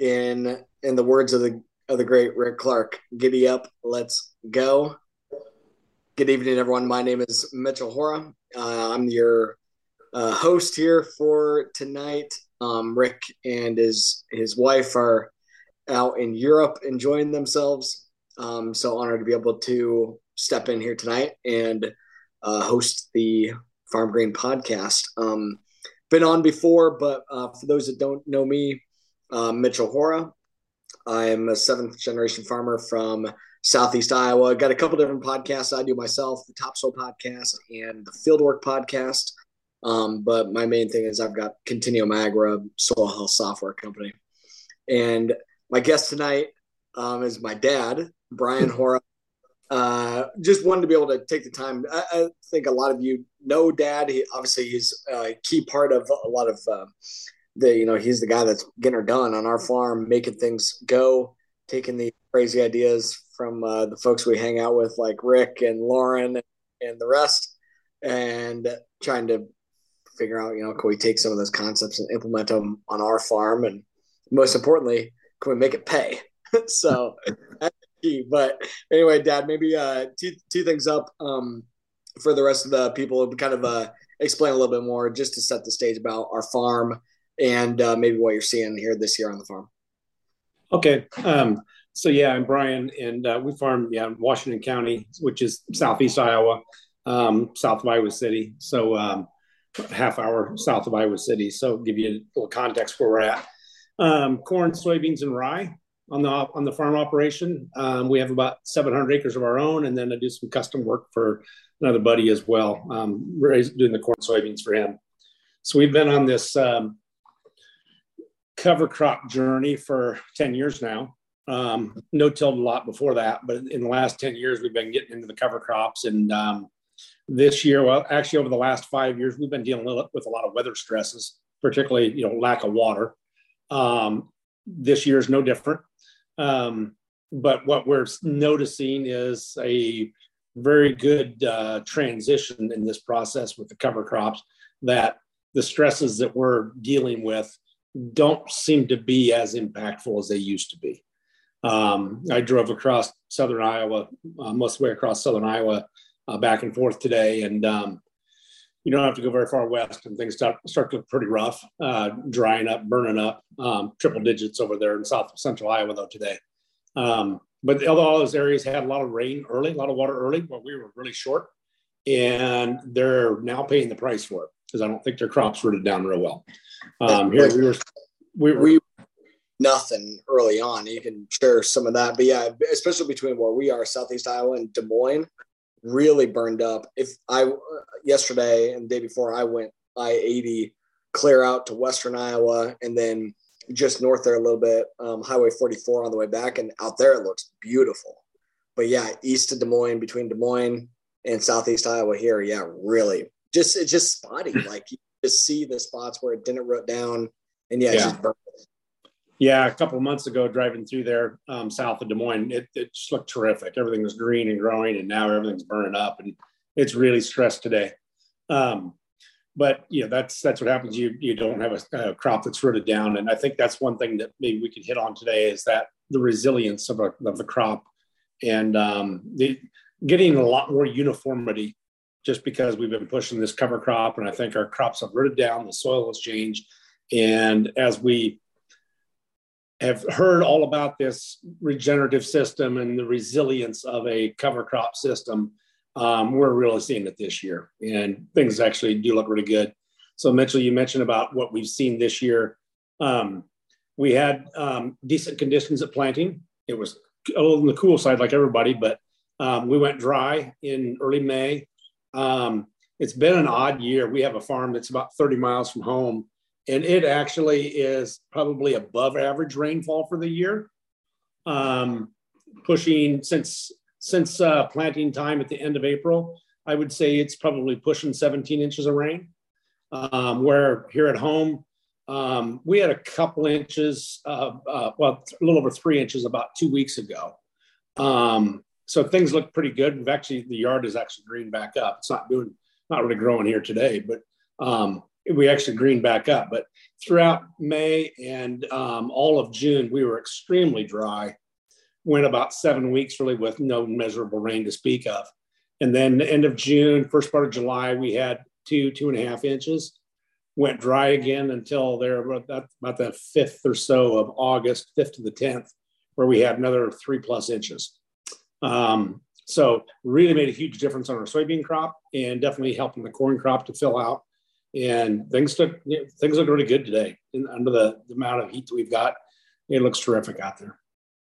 in the words of the great Rick Clark, giddy up, let's go. Good evening, everyone. My name is Mitchell Hora. I'm your host here for tonight. Rick and his wife are out in Europe enjoying themselves. So honored to be able to step in here tonight and host the Farm Green Podcast. Been on before, but for those that don't know me, Mitchell Hora. I'm a seventh generation farmer from Southeast Iowa. Got a couple different podcasts I do myself, the Topsoil Podcast and the Fieldwork Podcast. But my main thing is I've got Continuum Agra, soil health software company. And my guest tonight is my dad, Brian Hora. Just wanted to be able to take the time. I think a lot of you know Dad. He's a key part of a lot of he's the guy that's getting her done on our farm, making things go, taking the crazy ideas from the folks we hang out with, like Rick and Lauren and the rest, and trying to figure out, can we take some of those concepts and implement them on our farm? And most importantly, can we make it pay? So that's key. But anyway, Dad, maybe tee things up for the rest of the people, kind of explain a little bit more just to set the stage about our farm and maybe what you're seeing here this year on the farm. Okay. I'm Brian, and we farm in Washington County, which is southeast Iowa, south of Iowa City. So half hour south of Iowa City. So give you a little context where we're at. Corn, soybeans, and rye on the farm operation. We have about 700 acres of our own, and then I do some custom work for another buddy as well, doing the corn, soybeans for him. So we've been on this cover crop journey for 10 years now. No-tilled a lot before that, but in the last 10 years, we've been getting into the cover crops. And this year, over the last 5 years, we've been dealing with a lot of weather stresses, particularly, lack of water. This year is no different. But what we're noticing is a very good transition in this process with the cover crops, that the stresses that we're dealing with don't seem to be as impactful as they used to be. I drove across southern Iowa, most of the way across southern Iowa, back and forth today. And you don't have to go very far west and things start to look pretty rough, drying up, burning up, triple digits over there in south central Iowa though today. But all those areas had a lot of rain early, a lot of water early, but we were really short. And they're now paying the price for it, because I don't think their crops rooted down real well. Here we were nothing early on. You can share some of that, but yeah, especially between where we are, Southeast Iowa and Des Moines, really burned up. If I yesterday and the day before, I went I-80 clear out to Western Iowa and then just north there a little bit, Highway 44 on the way back, and out there it looks beautiful. But yeah, east of Des Moines, between Des Moines and Southeast Iowa here, yeah, really. It's just spotty. Like you just see the spots where it didn't root down, and yeah, it's just burnt. Yeah, a couple of months ago, driving through there, south of Des Moines, it just looked terrific. Everything was green and growing, and now everything's burning up, and it's really stressed today. But that's what happens. You don't have a crop that's rooted down, and I think that's one thing that maybe we could hit on today is that the resilience of the crop, and getting a lot more uniformity. Just because we've been pushing this cover crop, and I think our crops have rooted down, the soil has changed. And as we have heard all about this regenerative system and the resilience of a cover crop system, we're really seeing it this year. And things actually do look really good. So Mitchell, you mentioned about what we've seen this year. We had decent conditions at planting. It was a little on the cool side like everybody, but we went dry in early May. It's been an odd year. We have a farm that's about 30 miles from home, and it actually is probably above average rainfall for the year. Pushing since planting time at the end of April, I would say it's probably pushing 17 inches of rain. Where here at home, we had a couple inches, a little over 3 inches about 2 weeks ago. So things look pretty good. We've actually, the yard is actually green back up. It's not really growing here today, but we actually greened back up. But throughout May and all of June, we were extremely dry. Went about 7 weeks really with no measurable rain to speak of. And then the end of June, first part of July, we had 2.5 inches. Went dry again until there about the 5th or so of August, 5th to the 10th, where we had another 3+ inches. So really made a huge difference on our soybean crop and definitely helping the corn crop to fill out. And things look really good today. And under the amount of heat that we've got, it looks terrific out there.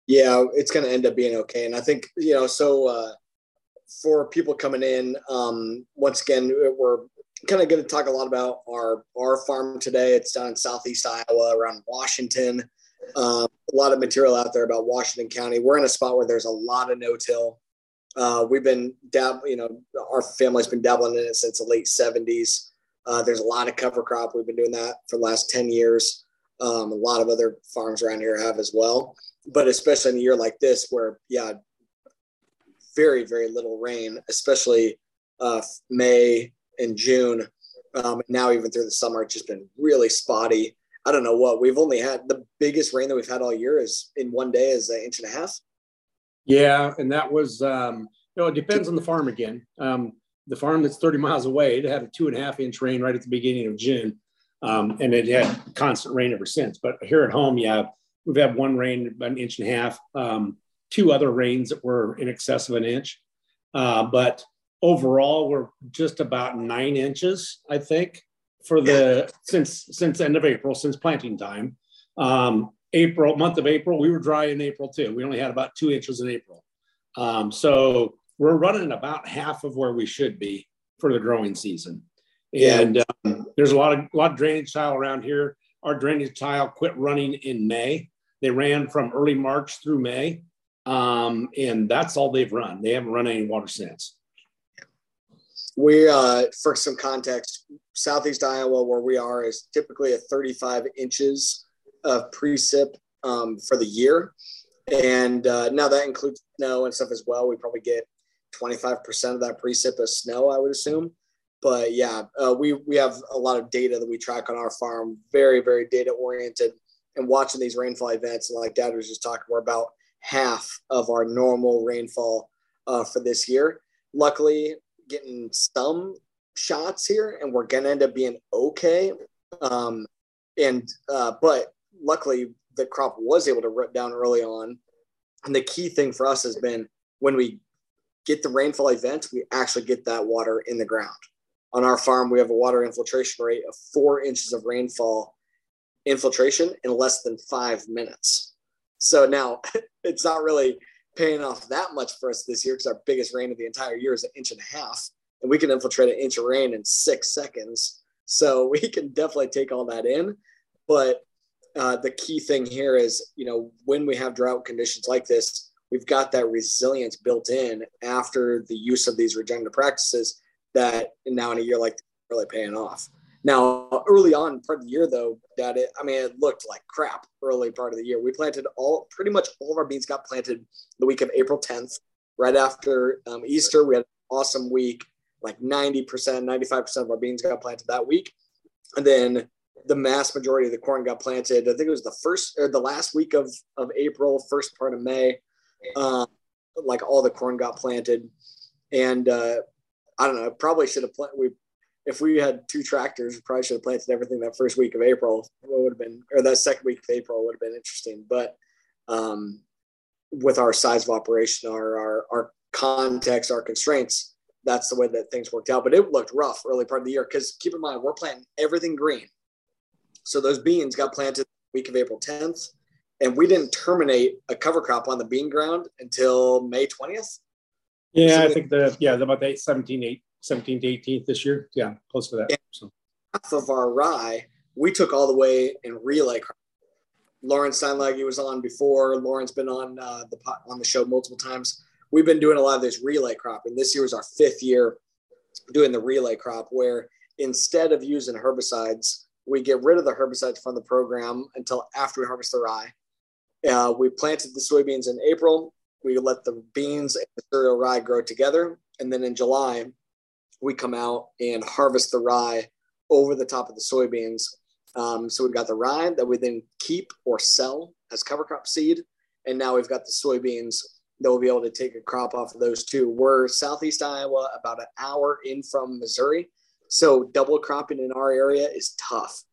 Yeah, it's going to end up being okay. And I think, for people coming in, once again, we're kind of going to talk a lot about our farm today. It's down in Southeast Iowa around Washington. A lot of material out there about Washington County. We're in a spot where there's a lot of no-till. We've been our family's been dabbling in it since the late 70s. There's a lot of cover crop. We've been doing that for the last 10 years. A lot of other farms around here have as well, but especially in a year like this where, very, very little rain, especially May, in June, now even through the summer, it's just been really spotty. I don't know what we've only had. The biggest rain that we've had all year is in one day is 1.5 inches. Yeah, and that was it depends on the farm again. The farm that's 30 miles away, it had a 2.5 inch rain right at the beginning of June, and it had constant rain ever since. But here at home, we've had one rain about 1.5 inches, 2 other rains that were in excess of 1 inch, but overall, we're just about 9 inches, I think, for the since end of April, since planting time. Month of April, we were dry in April too. We only had about 2 inches in April. So we're running about half of where we should be for the growing season. And there's a lot of drainage tile around here. Our drainage tile quit running in May. They ran from early March through May, and that's all they've run. They haven't run any water since. We, for some context, Southeast Iowa, where we are, is typically at 35 inches of precip for the year. And now that includes snow and stuff as well. We probably get 25% of that precip as snow, I would assume. But we have a lot of data that we track on our farm, very, very data oriented, and watching these rainfall events. And like Dad was just talking, we're about half of our normal rainfall for this year. Luckily, getting some shots here, and we're gonna end up being okay. But luckily the crop was able to root down early on. And the key thing for us has been when we get the rainfall event, we actually get that water in the ground. On our farm, we have a water infiltration rate of 4 inches of rainfall infiltration in less than 5 minutes. So now it's not really paying off that much for us this year because our biggest rain of the entire year is 1.5 inches, and we can infiltrate 1 inch of rain in 6 seconds. So we can definitely take all that in. But the key thing here is, when we have drought conditions like this, we've got that resilience built in after the use of these regenerative practices that now in a year like this, really paying off. Now, early on part of the year, though, it looked like crap early part of the year. We planted pretty much all of our beans got planted the week of April 10th, right after Easter. We had an awesome week, like 90%, 95% of our beans got planted that week. And then the mass majority of the corn got planted. I think it was the last week of April, first part of May, all the corn got planted. And I don't know, probably should have planted. If we had 2 tractors, we probably should have planted everything that first week of April. That second week of April would have been interesting. But with our size of operation, our context, our constraints, that's the way that things worked out. But it looked rough early part of the year because keep in mind, we're planting everything green. So those beans got planted the week of April 10th, and we didn't terminate a cover crop on the bean ground until May 20th. Yeah, so I think about the 17th to 18th this year. Yeah, close to that. So. Half of our rye, we took all the way in relay. Lauren Steinlage was on before. Lauren's been on the show multiple times. We've been doing a lot of this relay crop, and this year was our 5th year doing the relay crop where instead of using herbicides, we get rid of the herbicides from the program until after we harvest the rye. We planted the soybeans in April. We let the beans and the cereal rye grow together. And then in July, we come out and harvest the rye over the top of the soybeans. So we've got the rye that we then keep or sell as cover crop seed. And now we've got the soybeans that we'll be able to take a crop off of those two. We're southeast Iowa, about an hour in from Missouri. So double cropping in our area is tough,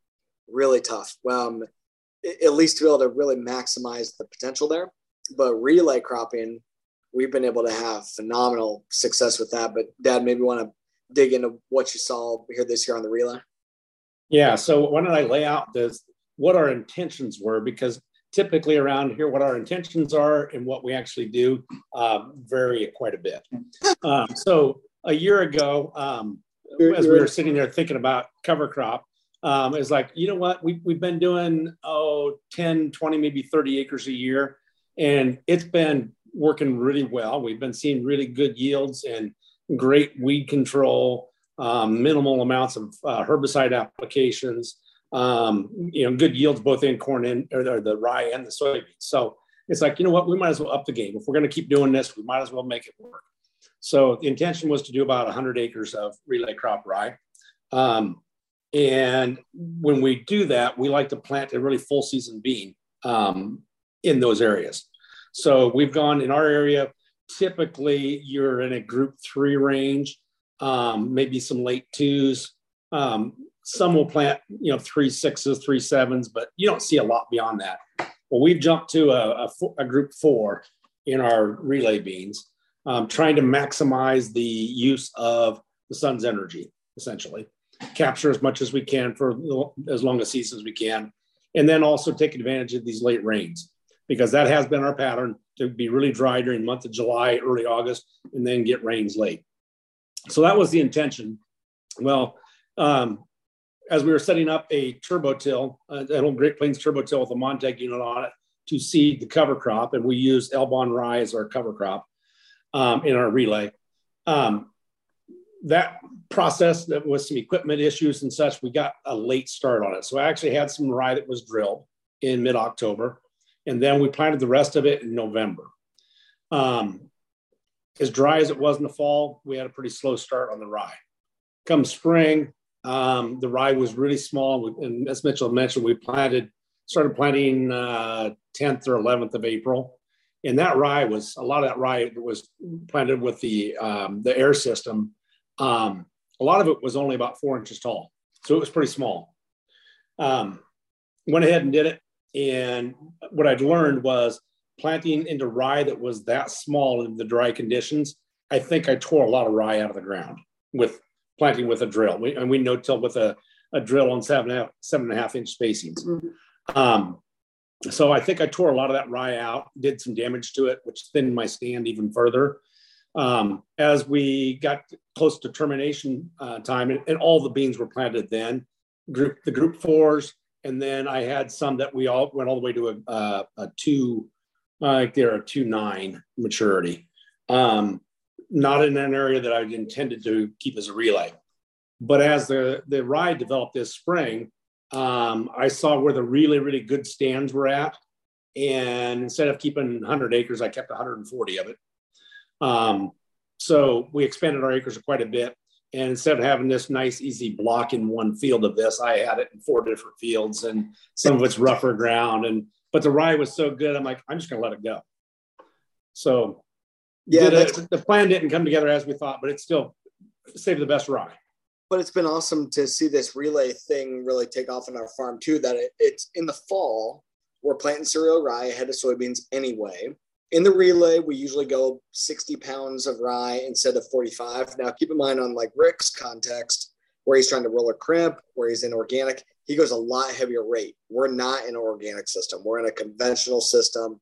really tough. At least to be able to really maximize the potential there. But relay cropping, we've been able to have phenomenal success with that. But Dad, maybe want to dig into what you saw here this year on the relay. Yeah. So why don't I lay out what our intentions were, because typically around here, what our intentions are and what we actually do vary quite a bit. So a year ago, as we were sitting there thinking about cover crop, it's like, you know what, we've been doing, 10, 20, maybe 30 acres a year. And it's been working really well. We've been seeing really good yields and great weed control, minimal amounts of herbicide applications, good yields, both in corn and or the rye and the soybeans. So it's like, you know what, we might as well up the game. If we're going to keep doing this, we might as well make it work. So the intention was to do about 100 acres of relay crop rye. And when we do that, we like to plant a really full season bean in those areas. So we've gone in our area, typically you're in a group 3 range, maybe some late 2s. Some will plant, 3.6s, 3.7s, but you don't see a lot beyond that. Well, we've jumped to a group 4 in our relay beans, trying to maximize the use of the sun's energy, essentially. Capture as much as we can for as long a season as we can, and then also take advantage of these late rains, because that has been our pattern, to be really dry during the month of July, early August, and then get rains late. So that was the intention. Well, as we were setting up a turbo till, an old Great Plains turbo till with a Montag unit on it to seed the cover crop, and we used Elbon rye as our cover crop in our relay. That process, that was some equipment issues and such, we got a late start on it. So I actually had some rye that was drilled in mid-October, and then we planted the rest of it in November. As dry as it was in the fall, we had a pretty slow start on the rye. Come spring, the rye was really small. And as Mitchell mentioned, we started planting 10th or 11th of April. And that rye was, a lot of that rye was planted with the air system. A lot of it was only about 4 inches tall, so it was pretty small. Went ahead and did it, and what I'd learned was planting into rye that was that small in the dry conditions, I think I tore a lot of rye out of the ground with planting with a drill. We no-till with a drill on 7.5-inch spacings. So I think I tore a lot of that rye out, did some damage to it, which thinned my stand even further. As we got close to termination time, and all the beans were planted then, the group 4s, and then I had some that we all went all the way to a 2, like they're a 2.9 maturity. Not in an area that I intended to keep as a relay. But as the rye developed this spring, I saw where the really, really good stands were at. And instead of keeping 100 acres, I kept 140 of it. So we expanded our acres quite a bit, and instead of having this nice, easy block in one field of this, I had it in 4 different fields, and some of it's rougher ground. But the rye was so good, I'm like, I'm just going to let it go. So yeah, the plan didn't come together as we thought, but it still saved the best rye. But it's been awesome to see this relay thing really take off on our farm too, that it's in the fall, we're planting cereal rye ahead of soybeans anyway. In the relay, we usually go 60 pounds of rye instead of 45. Now, keep in mind on like Rick's context, where he's trying to roll a crimp, where he's in organic, he goes a lot heavier rate. We're not in an organic system. We're in a conventional system.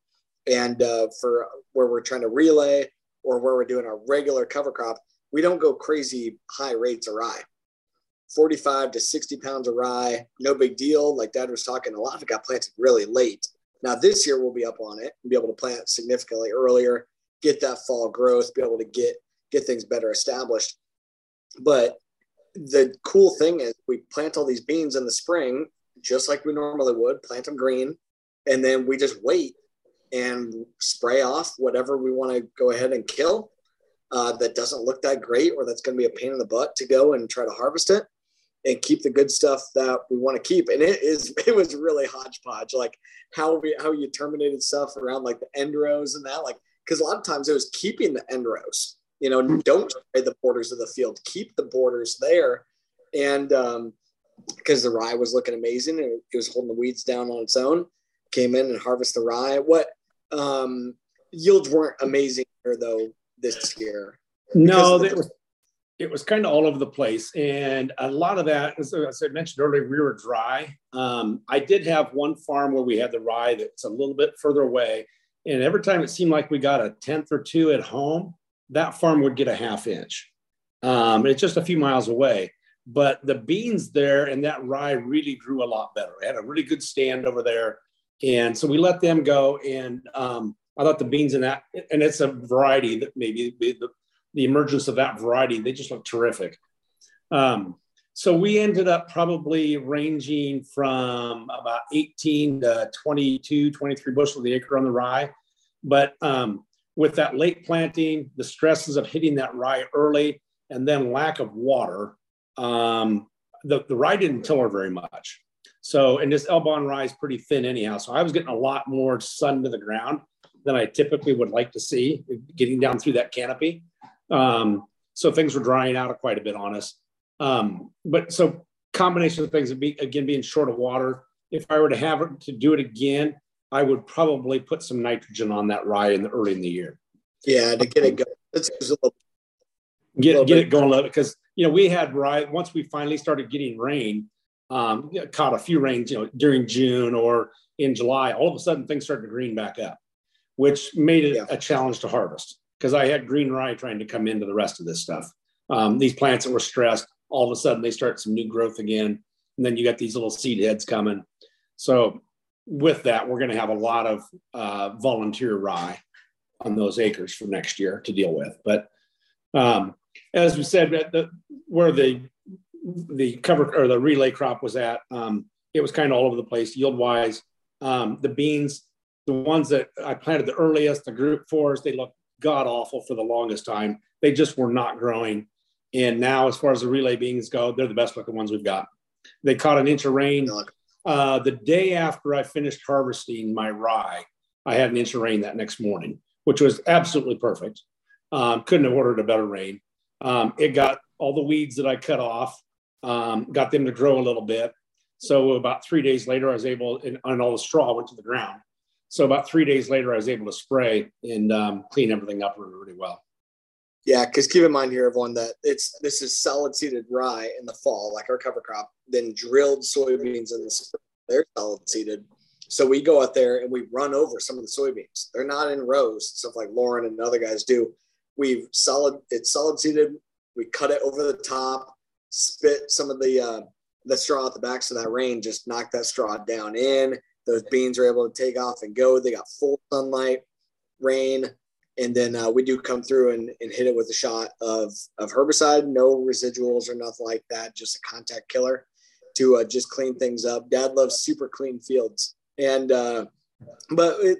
And for where we're trying to relay or where we're doing our regular cover crop, we don't go crazy high rates of rye. 45 to 60 pounds of rye, no big deal. Like Dad was talking, a lot of it got planted really late. Now this year we'll be up on it and be able to plant significantly earlier, get that fall growth, be able to get things better established. But the cool thing is we plant all these beans in the spring, just like we normally would, plant them green, and then we just wait and spray off whatever we want to go ahead and kill that doesn't look that great or that's going to be a pain in the butt to go and try to harvest it. and keep the good stuff that we want to keep. And it was really hodgepodge, like how you terminated stuff around like the end rows and that, like, because a lot of times it was keeping the end rows, you know, don't trade the borders of the field, keep the borders there. And because the rye was looking amazing and it was holding the weeds down on its own, came in and harvest the rye. What yields weren't amazing here though this year. No, it was kind of all over the place. And a lot of that, as I mentioned earlier, we were dry. I did have one farm where we had the rye that's a little bit further away. And every time it seemed like we got a tenth or two at home, that farm would get a half inch. It's just a few miles away. But the beans there and that rye really grew a lot better. It had a really good stand over there. And so we let them go. And I thought the beans in that, and it's a variety that maybe the emergence of that variety, they just look terrific. So we ended up probably ranging from about 18 to 22, 23 bushels the acre on the rye. But with that late planting, the stresses of hitting that rye early and then lack of water, the rye didn't tiller very much. So, and this Elbon rye is pretty thin anyhow. So I was getting a lot more sun to the ground than I typically would like to see getting down through that canopy. So things were drying out quite a bit on us. But so combination of things would be, again, being short of water. If I were to have it to do it again, I would probably put some nitrogen on that rye early in the year. Yeah. To get it going. Get it going a little bit. Cause you know, we had rye, once we finally started getting rain, caught a few rains, you know, during June or in July, all of a sudden things started to green back up, which made it a challenge to harvest. Because I had green rye trying to come into the rest of this stuff. These plants that were stressed, all of a sudden they start some new growth again. And then you got these little seed heads coming. So with that, we're going to have a lot of volunteer rye on those acres for next year to deal with. But as we said, where the cover or the relay crop was at, it was kind of all over the place yield wise. The beans, the ones that I planted the earliest, the group fours, they looked god awful for the longest time. They just were not growing. And now, as far as the relay beans go, they're the best looking ones we've got. They caught an inch of rain. The day after I finished harvesting my rye, I had an inch of rain that next morning, which was absolutely perfect. Couldn't have ordered a better rain. It got all the weeds that I cut off, got them to grow a little bit. So about 3 days later, I was able, and all the straw went to the ground. So about 3 days later, I was able to spray and clean everything up really, really well. Yeah, because keep in mind here, everyone, that this is solid seeded rye in the fall, like our cover crop, then drilled soybeans in the spring. They're solid seeded. So we go out there and we run over some of the soybeans. They're not in rows, stuff like Lauren and other guys do. It's solid seeded. We cut it over the top, spit some of the straw at the backs of that rain, just knock that straw down in. Those beans are able to take off and go. They got full sunlight, rain, and then we do come through and hit it with a shot of herbicide, no residuals or nothing like that, just a contact killer to just clean things up. Dad loves super clean fields. And but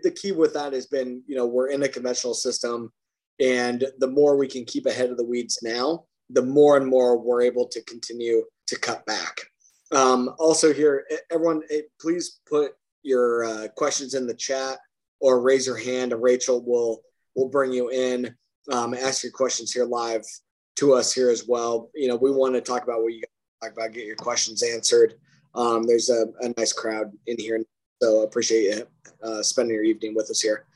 the key with that has been, you know, we're in a conventional system, and the more we can keep ahead of the weeds now, the more and more we're able to continue to cut back. Also here, everyone, please put your questions in the chat or raise your hand and Rachel will bring you in, ask your questions here live to us here as well. You know, we want to talk about what you talk about, get your questions answered. There's a nice crowd in here. So appreciate you spending your evening with us here.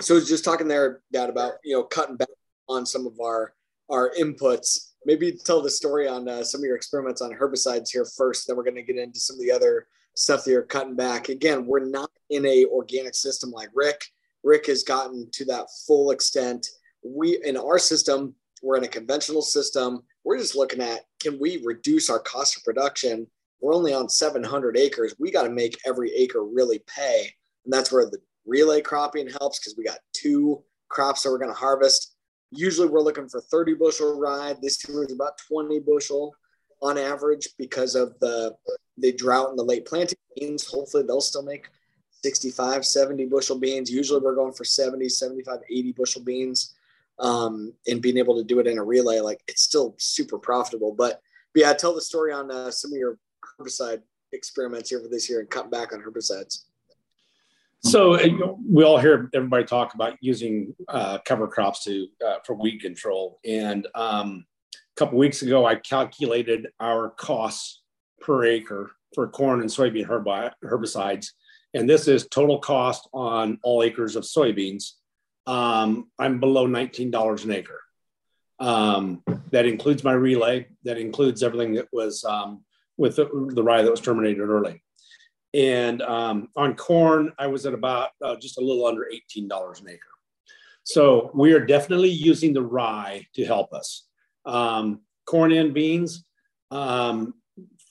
So just talking there, Dad, about, you know, cutting back on some of our inputs. Maybe tell the story on some of your experiments on herbicides here first, then we're going to get into some of the other stuff that you're cutting back. Again, we're not in a organic system like Rick. Rick has gotten to that full extent. We, in our system, we're in a conventional system. We're just looking at, can we reduce our cost of production? We're only on 700 acres. We got to make every acre really pay. And that's where the relay cropping helps, because we got two crops that we're going to harvest. Usually we're looking for 30 bushel rye. This year is about 20 bushel on average because of the drought and the late planting beans. Hopefully they'll still make 65, 70 bushel beans. Usually we're going for 70, 75, 80 bushel beans, and being able to do it in a relay, like, it's still super profitable. But yeah, tell the story on some of your herbicide experiments here for this year and cut back on herbicides. So you know, we all hear everybody talk about using cover crops to for weed control. And a couple of weeks ago, I calculated our costs per acre for corn and soybean herbicides. And this is total cost on all acres of soybeans. I'm below $19 an acre. That includes my relay. That includes everything that was with the rye that was terminated early. And on corn, I was at about just a little under $18 an acre. So we are definitely using the rye to help us. Corn and beans,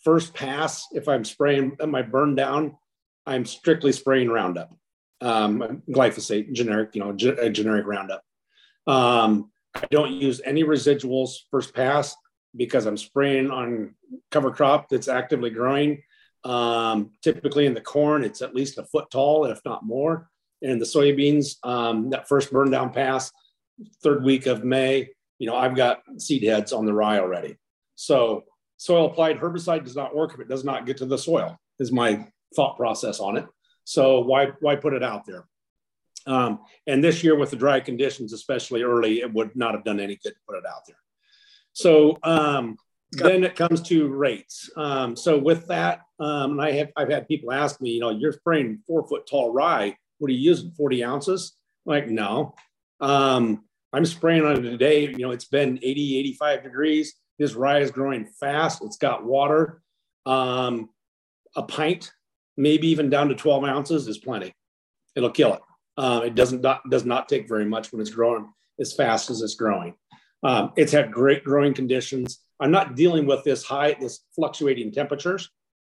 first pass, if I'm spraying my burn down, I'm strictly spraying Roundup, glyphosate, generic, you know, generic Roundup. I don't use any residuals first pass because I'm spraying on cover crop that's actively growing. Typically in the corn, it's at least a foot tall, if not more. And the soybeans, that first burn down pass, third week of May, you know, I've got seed heads on the rye already. So soil applied herbicide does not work if it does not get to the soil, is my thought process on it. So why put it out there? And this year with the dry conditions, especially early, it would not have done any good to put it out there. So then it comes to rates. So with that, I've had people ask me, you know, you're spraying 4 foot tall rye. What are you using, 40 ounces? I'm like, no, I'm spraying on it today. You know, it's been 80, 85 degrees. This rye is growing fast. It's got water. A pint, maybe even down to 12 ounces is plenty. It'll kill it. It does not take very much when it's growing as fast as it's growing. It's had great growing conditions. I'm not dealing with this fluctuating temperatures.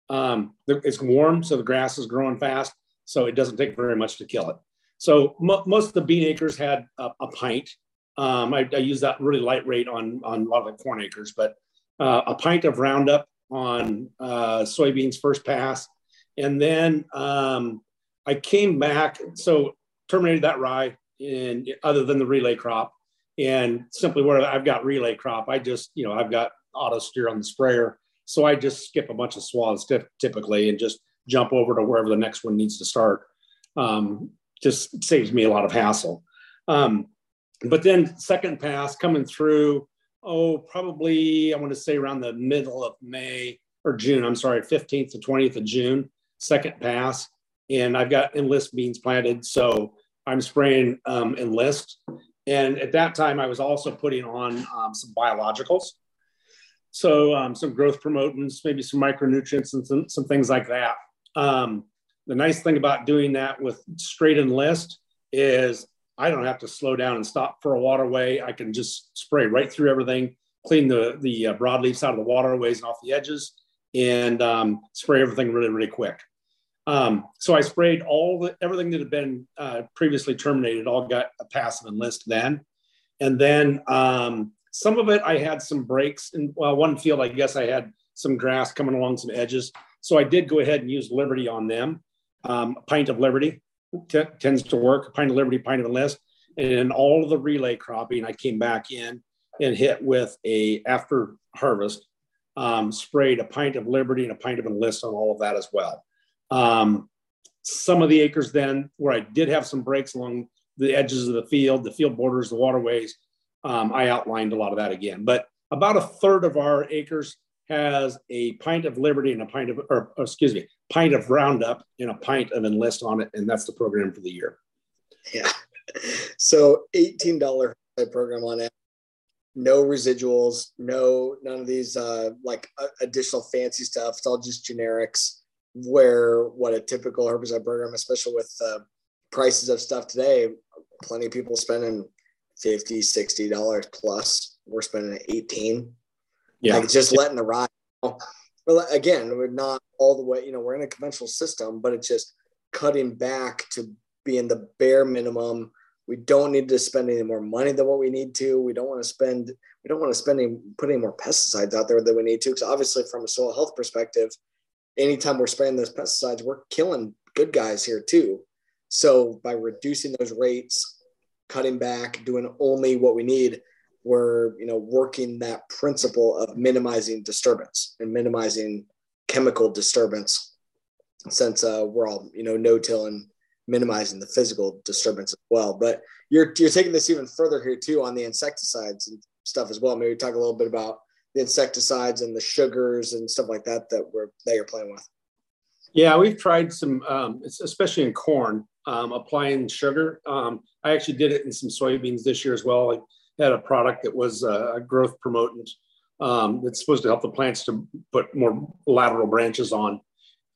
It's warm, so the grass is growing fast, so it doesn't take very much to kill it. So most of the bean acres had a pint. I use that really light rate on a lot of the corn acres, but a pint of Roundup on soybeans first pass. And then I came back, so terminated that rye, and other than the relay crop, and simply where I've got relay crop, I just, you know, I've got auto steer on the sprayer. So I just skip a bunch of swaths typically and just jump over to wherever the next one needs to start. Just saves me a lot of hassle. But then second pass coming through, probably I want to say around the middle of May or June, 15th to 20th of June, second pass. And I've got Enlist beans planted. So I'm spraying Enlist. And at that time, I was also putting on some biologicals. So some growth promotants, maybe some micronutrients and some things like that. The nice thing about doing that with straight Enlist is I don't have to slow down and stop for a waterway. I can just spray right through everything, clean the broadleafs out of the waterways and off the edges, and spray everything really, really quick. So I sprayed everything that had been previously terminated, all got a passive Enlist then. And then some of it, I had some breaks in one field. I guess I had some grass coming along some edges. So I did go ahead and use Liberty on them. A pint of Liberty tends to work, a pint of Liberty, pint of Enlist. And in all of the relay cropping, I came back in and hit with after harvest, sprayed a pint of Liberty and a pint of Enlist on all of that as well. Some of the acres then where I did have some breaks along the edges of the field borders, the waterways, I outlined a lot of that again, but about a third of our acres has a pint of Liberty and pint of Roundup and a pint of Enlist on it. And that's the program for the year. Yeah. So $18 program on it, no residuals, none of these, additional fancy stuff. It's all just generics. Where what a typical herbicide program, especially with prices of stuff today, plenty of people spending $50-$60 plus. We're spending $18. Yeah, letting the rye. Well, again, we're not all the way. You know, we're in a conventional system, but it's just cutting back to being the bare minimum. We don't need to spend any more money than what we need to. We don't want to spend. We don't want to put any more pesticides out there than we need to, because obviously, from a soil health perspective, anytime we're spraying those pesticides, we're killing good guys here too. So by reducing those rates, cutting back, doing only what we need, we're, you know, working that principle of minimizing disturbance and minimizing chemical disturbance, since we're all, you know, no-till and minimizing the physical disturbance as well. But you're taking this even further here too on the insecticides and stuff as well. Maybe talk a little bit about the insecticides and the sugars and stuff like that that you're playing with. Yeah, we've tried some, especially in corn, applying sugar. I actually did it in some soybeans this year as well. I had a product that was a growth promotant that's supposed to help the plants to put more lateral branches on.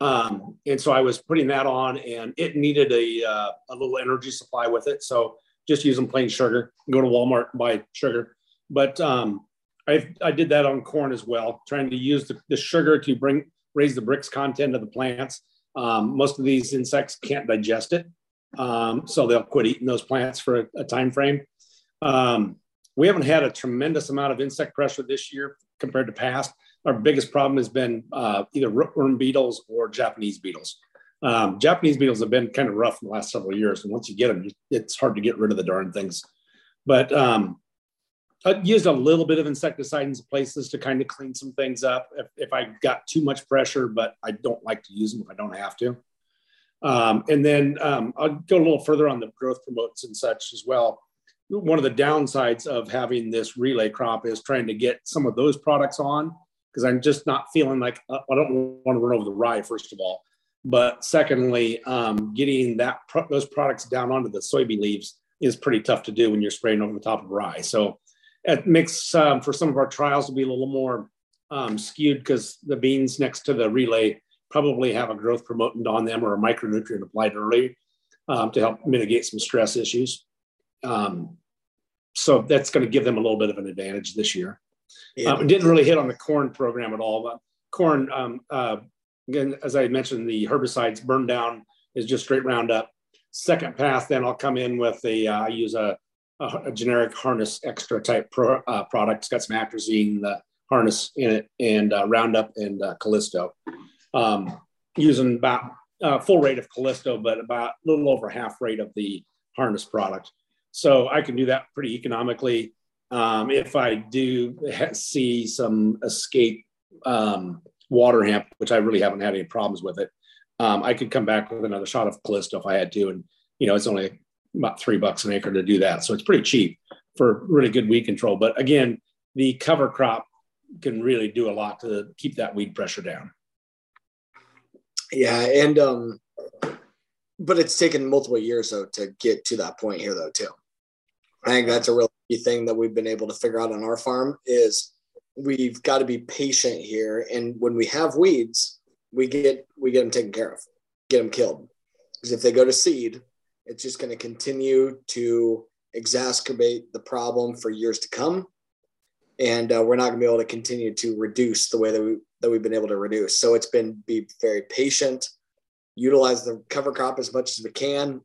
And so I was putting that on, and it needed a little energy supply with it. So just using plain sugar, go to Walmart and buy sugar. But I did that on corn as well, trying to use the sugar to raise the Brix content of the plants. Most of these insects can't digest it. So they'll quit eating those plants for a time frame. We haven't had a tremendous amount of insect pressure this year compared to past. Our biggest problem has been either rootworm beetles or Japanese beetles. Japanese beetles have been kind of rough in the last several years. And once you get them, it's hard to get rid of the darn things. But I used a little bit of insecticide in places to kind of clean some things up if I got too much pressure, but I don't like to use them if I don't have to. And then I'll go a little further on the growth promotants and such as well. One of the downsides of having this relay crop is trying to get some of those products on, because I'm just not feeling like I don't want to run over the rye, first of all. But secondly, getting those products down onto the soybean leaves is pretty tough to do when you're spraying over the top of rye. So it makes for some of our trials to be a little more skewed, because the beans next to the relay probably have a growth promotant on them or a micronutrient applied early to help mitigate some stress issues. So that's going to give them a little bit of an advantage this year. Yeah. It didn't really hit on the corn program at all. But corn, again, as I mentioned, the herbicides burn down is just straight Roundup. Second pass, then I'll come in with I use a generic Harness Extra type product. It's got some atrazine, the Harness in it, and Roundup and Callisto. Using about full rate of Callisto, but about a little over half rate of the Harness product. So I can do that pretty economically. If I do see some escape water hemp, which I really haven't had any problems with it, I could come back with another shot of Callisto if I had to. And, you know, it's only about $3 an acre to do that. So it's pretty cheap for really good weed control. But again, the cover crop can really do a lot to keep that weed pressure down. Yeah. And, but it's taken multiple years though to get to that point here though, too. I think that's a real thing that we've been able to figure out on our farm is we've got to be patient here. And when we have weeds, we get them taken care of, get them killed. Because if they go to seed, it's just going to continue to exacerbate the problem for years to come. And we're not going to be able to continue to reduce the way that we've been able to reduce. So it's been be very patient, utilize the cover crop as much as we can,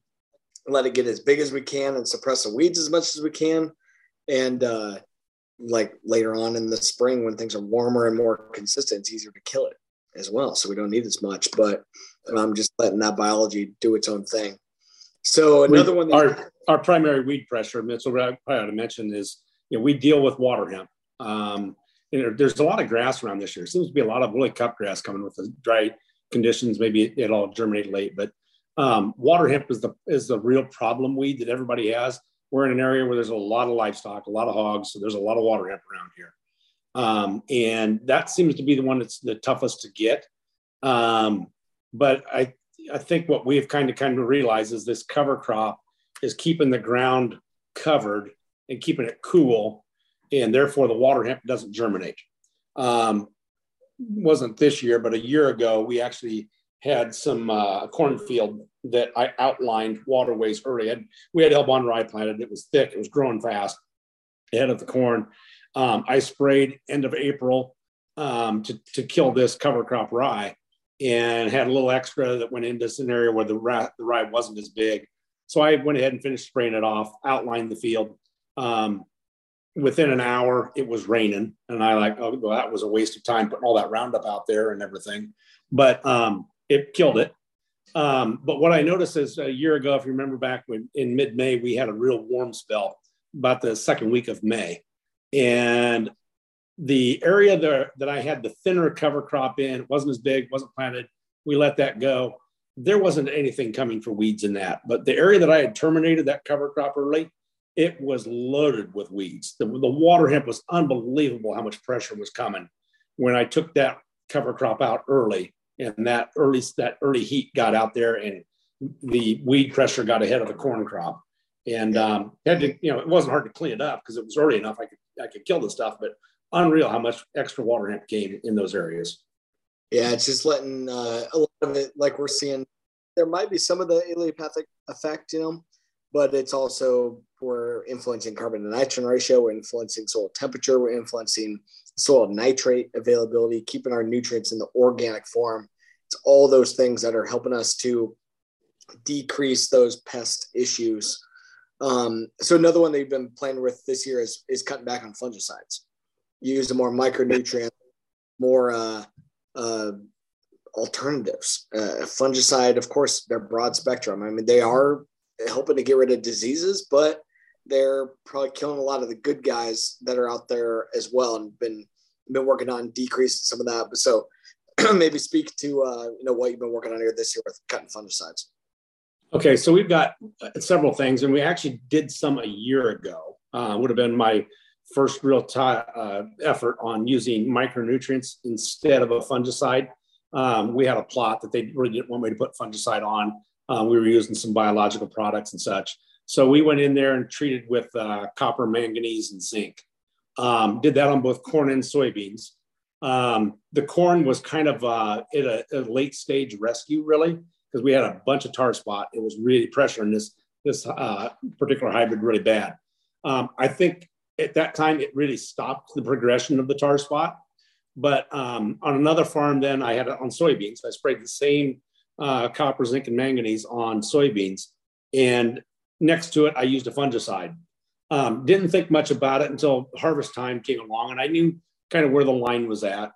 let it get as big as we can and suppress the weeds as much as we can. And like later on in the spring, when things are warmer and more consistent, it's easier to kill it as well. So we don't need as much, but I'm just letting that biology do its own thing. So another one. Our primary weed pressure, Mitchell, I probably ought to mention is, you know, we deal with water hemp. And there's a lot of grass around this year. There seems to be a lot of woolly cupgrass coming with the dry conditions. Maybe it all germinated late, but water hemp is the real problem weed that everybody has. We're in an area where there's a lot of livestock, a lot of hogs. So there's a lot of water hemp around here. And that seems to be the one that's the toughest to get. But I think what we've kind of realized is this cover crop is keeping the ground covered and keeping it cool. And therefore the water hemp doesn't germinate. Wasn't this year, but a year ago, we actually had some cornfield that I outlined waterways early. We had Elbon rye planted. It was thick. It was growing fast ahead of the corn. I sprayed end of April to kill this cover crop rye and had a little extra that went into an area where the rye wasn't as big. So I went ahead and finished spraying it off, outlined the field. Within an hour, it was raining. And I well, that was a waste of time putting all that Roundup out there and everything. But it killed it. But what I noticed is a year ago, if you remember back when in mid-May, we had a real warm spell about the second week of May. And the area there that I had the thinner cover crop in, it wasn't as big, wasn't planted. We let that go. There wasn't anything coming for weeds in that. But the area that I had terminated that cover crop early, it was loaded with weeds. The water hemp was unbelievable how much pressure was coming when I took that cover crop out early. And that early heat got out there and the weed pressure got ahead of the corn crop. And had to, it wasn't hard to clean it up because it was early enough. I could kill the stuff, but unreal how much extra water hemp came in those areas. Yeah, it's just letting a lot of it, like we're seeing, there might be some of the allelopathic effect, but it's also we're influencing carbon to nitrogen ratio, we're influencing soil temperature, we're influencing soil nitrate availability, keeping our nutrients in the organic form. It's all those things that are helping us to decrease those pest issues. So another one that you've been playing with this year is cutting back on fungicides. You use more micronutrient, more alternatives. Fungicide, of course, they're broad spectrum. I mean, they are helping to get rid of diseases, but they're probably killing a lot of the good guys that are out there as well, and been working on decreasing some of that. But so maybe speak to what you've been working on here this year with cutting fungicides. Okay, so we've got several things, and we actually did some a year ago. Would have been my first real effort on using micronutrients instead of a fungicide. We had a plot that they really didn't want me to put fungicide on. We were using some biological products and such. So we went in there and treated with copper, manganese, and zinc. Did that on both corn and soybeans. The corn was kind of at a late stage rescue, really, because we had a bunch of tar spot. It was really pressuring this particular hybrid really bad. I think at that time, it really stopped the progression of the tar spot. But on another farm then, I had it on soybeans. I sprayed the same copper, zinc, and manganese on soybeans. And next to it, I used a fungicide. Didn't think much about it until harvest time came along, and I knew kind of where the line was at.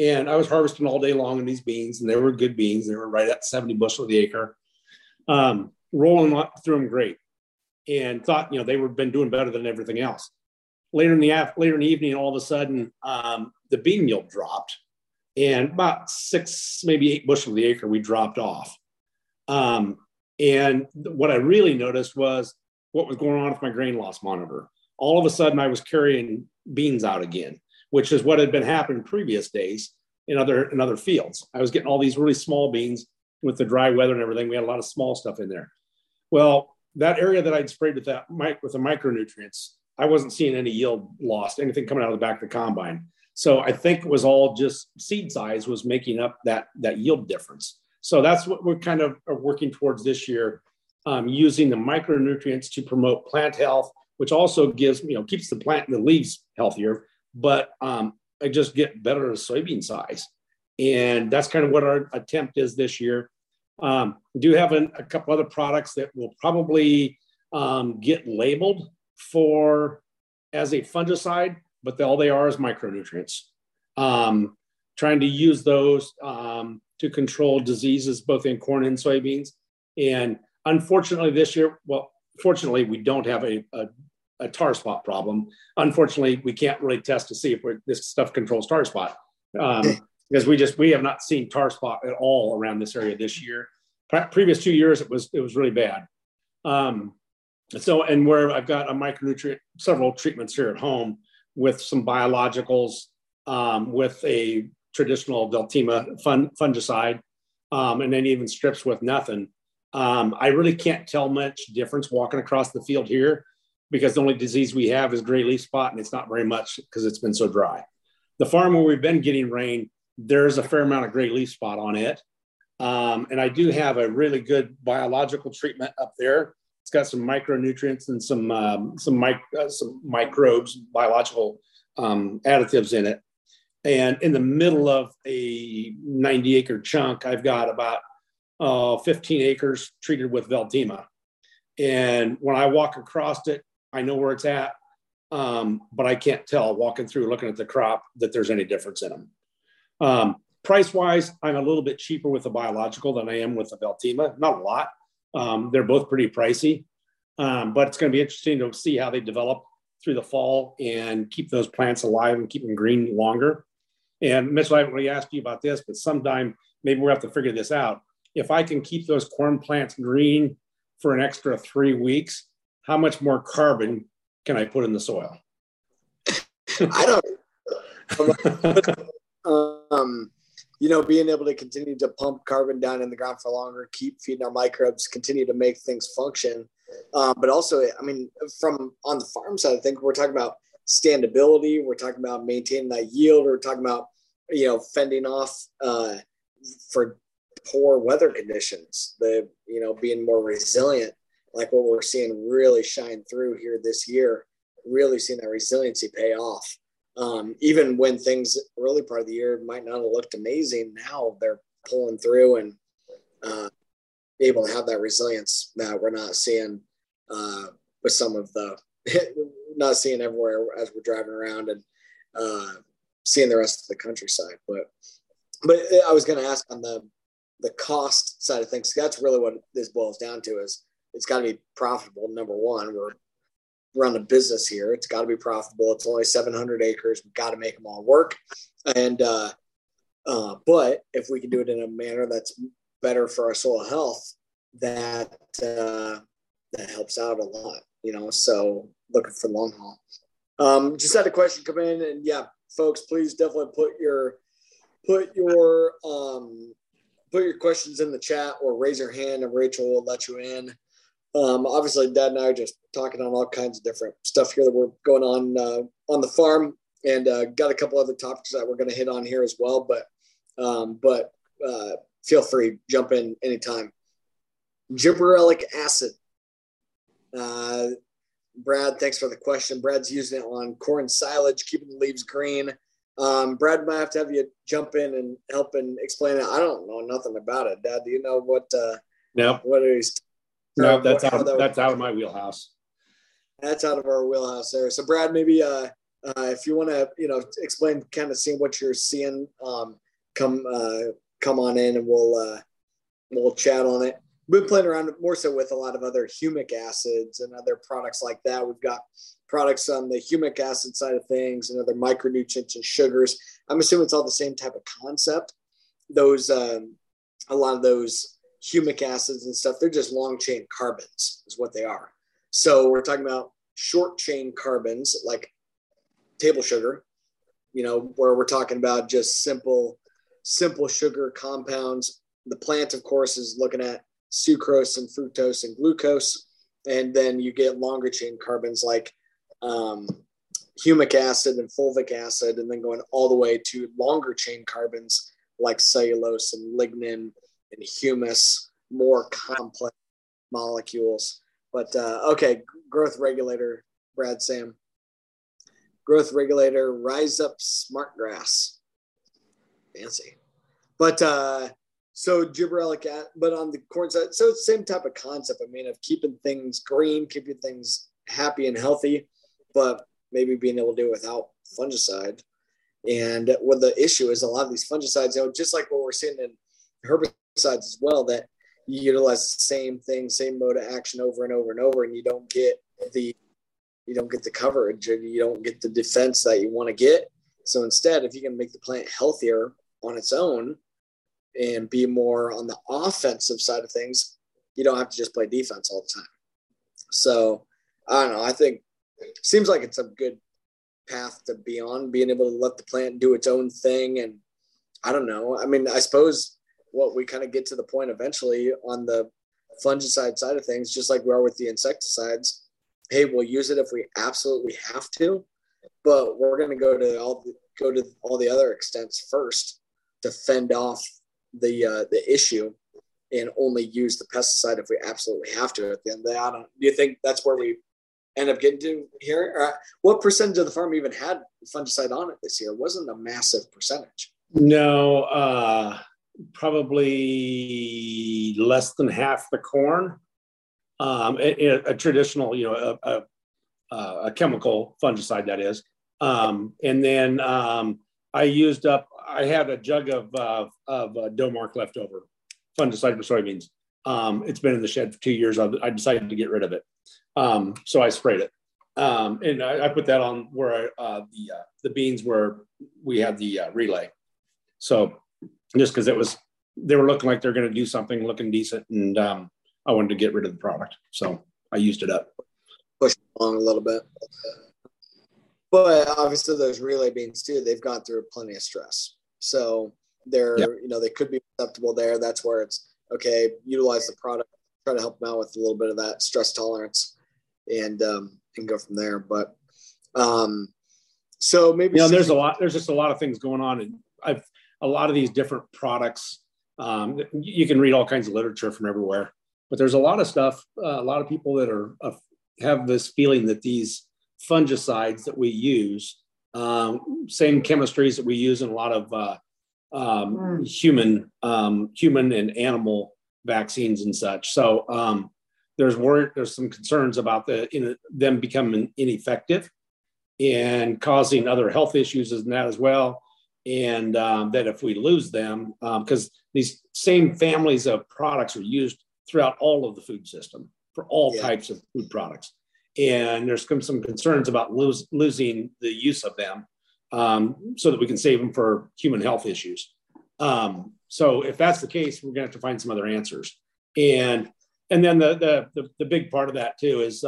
And I was harvesting all day long in these beans, and they were good beans. They were right at 70 bushels the acre. Rolling through them great, and thought they were been doing better than everything else. Later in the evening, all of a sudden, the bean yield dropped, and about 6, maybe 8 bushels the acre we dropped off. And what I really noticed was what was going on with my grain loss monitor. All of a sudden, I was carrying beans out again, which is what had been happening previous days in other fields. I was getting all these really small beans with the dry weather and everything. We had a lot of small stuff in there. Well, that area that I'd sprayed with the micronutrients, I wasn't seeing any yield loss, anything coming out of the back of the combine. So I think it was all just seed size was making up that yield difference. So that's what we're kind of working towards this year, using the micronutrients to promote plant health, which also gives, keeps the plant and the leaves healthier, but I just get better soybean size. And that's kind of what our attempt is this year. We do have a couple other products that will probably get labeled as a fungicide, but all they are is micronutrients. Trying to use those to control diseases, both in corn and soybeans. And unfortunately this year, fortunately we don't have a tar spot problem. Unfortunately, we can't really test to see if this stuff controls tar spot because we have not seen tar spot at all around this area this year. Previous 2 years, it was really bad. And where I've got a micronutrient, several treatments here at home with some biologicals, with a traditional Deltima fungicide, and then even strips with nothing. I really can't tell much difference walking across the field here because the only disease we have is gray leaf spot, and it's not very much because it's been so dry. The farm where we've been getting rain, there's a fair amount of gray leaf spot on it. And I do have a really good biological treatment up there. It's got some micronutrients and some microbes, biological additives in it. And in the middle of a 90-acre chunk, I've got about 15 acres treated with Veltima. And when I walk across it, I know where it's at, but I can't tell walking through, looking at the crop, that there's any difference in them. Price-wise, I'm a little bit cheaper with the biological than I am with the Veltima. Not a lot. They're both pretty pricey, but it's going to be interesting to see how they develop through the fall and keep those plants alive and keep them green longer. And Mitchell, I haven't really asked you about this, but sometime maybe we'll have to figure this out. If I can keep those corn plants green for an extra 3 weeks, how much more carbon can I put in the soil? I don't you know, being able to continue to pump carbon down in the ground for longer, keep feeding our microbes, continue to make things function. But also, I mean, from on the farm side, I think we're talking about standability. We're talking about maintaining that yield. We're talking about, you know, fending off for poor weather conditions, the, you know, being more resilient, like what we're seeing really shine through here this year, really seeing that resiliency pay off. Even when things early part of the year might not have looked amazing, now they're pulling through and able to have that resilience that we're not seeing with some of the, not seeing everywhere as we're driving around and seeing the rest of the countryside. But I was going to ask on the cost side of things, that's really what this boils down to is it's got to be profitable. Number one, we're run a business here. It's got to be profitable. It's only 700 acres. We've got to make them all work. And, but if we can do it in a manner that's better for our soil health, that helps out a lot, you know, so looking for long haul. Just had a question come in and yeah, folks, please definitely put your questions in the chat or raise your hand and Rachel will let you in. Obviously, Dad and I are just talking on all kinds of different stuff here that we're going on the farm, and got a couple other topics that we're going to hit on here as well. But feel free, jump in anytime. Gibberellic acid. Brad, thanks for the question. Brad's using it on corn silage, keeping the leaves green. Brad, might have to have you jump in and help and explain it. I don't know nothing about it. Dad, do you know what? No. What are these? No, that's out of my wheelhouse. That's out of our wheelhouse there. So Brad, maybe if you want to, you know, explain kind of seeing what you're seeing, come on in and we'll chat on it. We've been playing around more so with a lot of other humic acids and other products like that. We've got products on the humic acid side of things and other micronutrients and sugars. I'm assuming it's all the same type of concept. Those a lot of those humic acids and stuff, they're just long chain carbons is what they are. So we're talking about short chain carbons like table sugar, you know, where we're talking about just simple sugar compounds. The plant, of course, is looking at sucrose and fructose and glucose. And then you get longer chain carbons like humic acid and fulvic acid, and then going all the way to longer chain carbons like cellulose and lignin and humus, more complex molecules. But okay, growth regulator, Brad, Sam. Growth regulator, Rise Up Smart Grass. Fancy. But so gibberellic, but on the corn side, so it's the same type of concept, I mean, of keeping things green, keeping things happy and healthy, but maybe being able to do it without fungicide. And what the issue is, a lot of these fungicides, you know, just like what we're seeing in herbicides as well, that you utilize the same thing, same mode of action over and over and over, and you don't get the coverage and you don't get the defense that you want to get. So instead, if you can make the plant healthier on its own and be more on the offensive side of things, you don't have to just play defense all the time. So I don't know, I think it seems like it's a good path to be on, being able to let the plant do its own thing. And I don't know, I mean, I suppose what we kind of get to the point eventually on the fungicide side of things, just like we are with the insecticides, hey, we'll use it if we absolutely have to, but we're going to go to all the other extents first to fend off the issue and only use the pesticide if we absolutely have to at the end of the day. Do you think that's where we end up getting to here? Or what percentage of the farm even had fungicide on it this year? It wasn't a massive percentage. No, probably less than half the corn, a traditional, you know, a chemical fungicide that is. And then I had a jug of Domark leftover fungicide for soybeans. It's been in the shed for 2 years. I decided to get rid of it. So I sprayed it And I put that on where the beans were, we had the relay. So just because it was, they were looking like they're going to do something, looking decent, and I wanted to get rid of the product, so I used it up. Pushed along a little bit, but obviously those relay beans too, they've gone through plenty of stress, so they're you know, they could be susceptible there. That's where it's okay. Utilize the product, try to help them out with a little bit of that stress tolerance, and go from there. But so maybe there's a lot. There's just a lot of things going on, and I've a lot of these different products. You can read all kinds of literature from everywhere, but there's a lot of stuff, a lot of people that are have this feeling that these fungicides that we use, same chemistries that we use in a lot of human and animal vaccines and such. So there's some concerns about them becoming ineffective and causing other health issues and that as well. And that if we lose them, because these same families of products are used throughout all of the food system for all types of food products. And there's some concerns about losing the use of them so that we can save them for human health issues. So if that's the case, we're gonna have to find some other answers. And then the big part of that too is,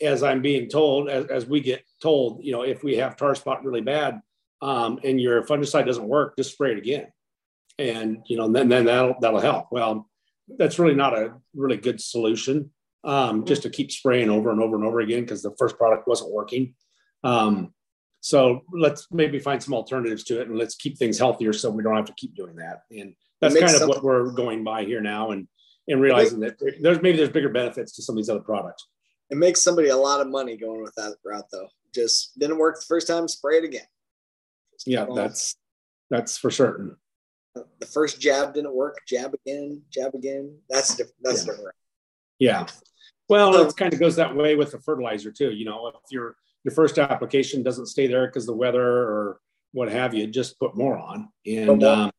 as I'm being told, as we get told, you know, if we have tar spot really bad, and your fungicide doesn't work, just spray it again. And, you know, then that'll help. Well, that's really not a really good solution, just to keep spraying over and over and over again, because the first product wasn't working. So let's maybe find some alternatives to it, and let's keep things healthier so we don't have to keep doing that. And that's kind of what we're going by here now, and realizing that there's bigger benefits to some of these other products. It makes somebody a lot of money going with that route, though. Just didn't work the first time, spray it again. Yeah, that's for certain. The first jab didn't work. Jab again. That's different. Yeah. Well, it kind of goes that way with the fertilizer too. You know, if your first application doesn't stay there because the weather or what have you, just put more on. And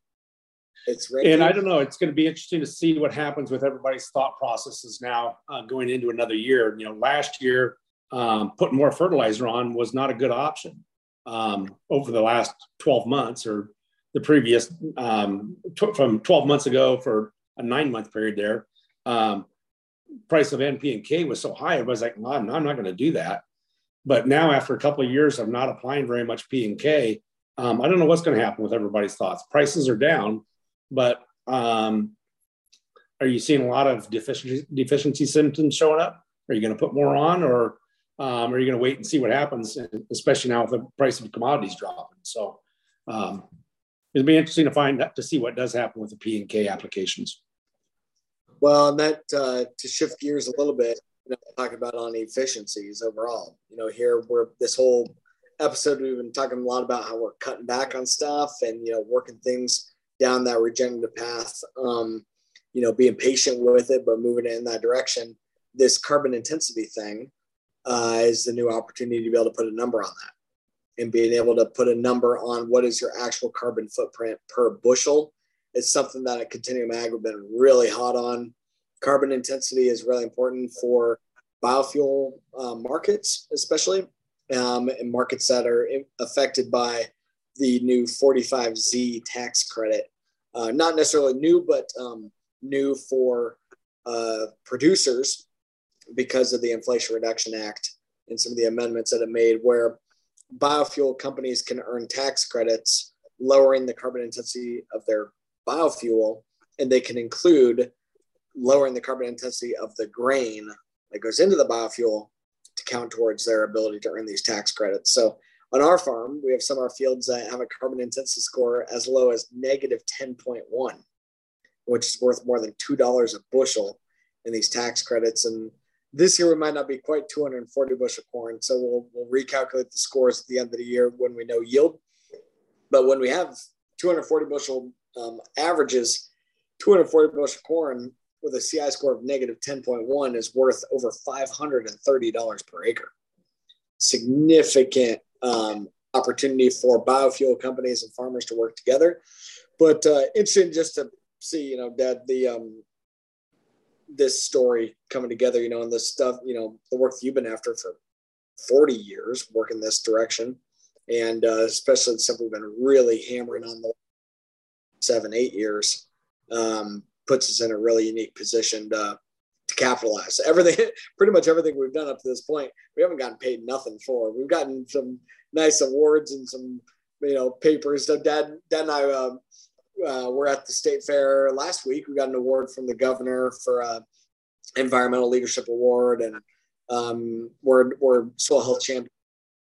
it's raining. And I don't know. It's going to be interesting to see what happens with everybody's thought processes now going into another year. You know, last year putting more fertilizer on was not a good option. Over the last 12 months or the previous, from 12 months ago for a 9-month period there, price of NP and K was so high. I was like, well, I'm not going to do that. But now after a couple of years of not applying very much P and K, I don't know what's going to happen with everybody's thoughts. Prices are down, but are you seeing a lot of deficiency symptoms showing up? Are you going to put more on, or are you going to wait and see what happens, and especially now with the price of commodities dropping? So it'll be interesting to find out, to see what does happen with the P and K applications. Well, and that to shift gears a little bit, you know, talk about on efficiencies overall. You know, here this whole episode we've been talking a lot about how we're cutting back on stuff and, you know, working things down that regenerative path. You know, being patient with it, but moving it in that direction. This carbon intensity thing. Is the new opportunity to be able to put a number on that, and being able to put a number on what is your actual carbon footprint per bushel. It's something that at Continuum Agra have been really hot on. Carbon intensity is really important for biofuel markets, especially and markets that are affected by the new 45Z tax credit. Not necessarily new, but new for producers, because of the Inflation Reduction Act and some of the amendments that it made, where biofuel companies can earn tax credits, lowering the carbon intensity of their biofuel, and they can include lowering the carbon intensity of the grain that goes into the biofuel to count towards their ability to earn these tax credits. So on our farm, we have some of our fields that have a carbon intensity score as low as -10.1, which is worth more than $2 a bushel in these tax credits. And this year, we might not be quite 240 bushel corn, so we'll recalculate the scores at the end of the year when we know yield. But when we have 240 bushel averages, 240 bushel corn with a CI score of -10.1 is worth over $530 per acre. Significant opportunity for biofuel companies and farmers to work together. But interesting just to see, you know, that the this story coming together, you know, and this stuff, you know, the work that you've been after for 40 years working this direction. And especially since we've been really hammering on the 7-8 years, puts us in a really unique position to capitalize. Pretty much everything we've done up to this point, we haven't gotten paid nothing for. We've gotten some nice awards and some, you know, papers. So Dad and I were at the state fair last week. We got an award from the governor for environmental leadership award, and we're soil health champion,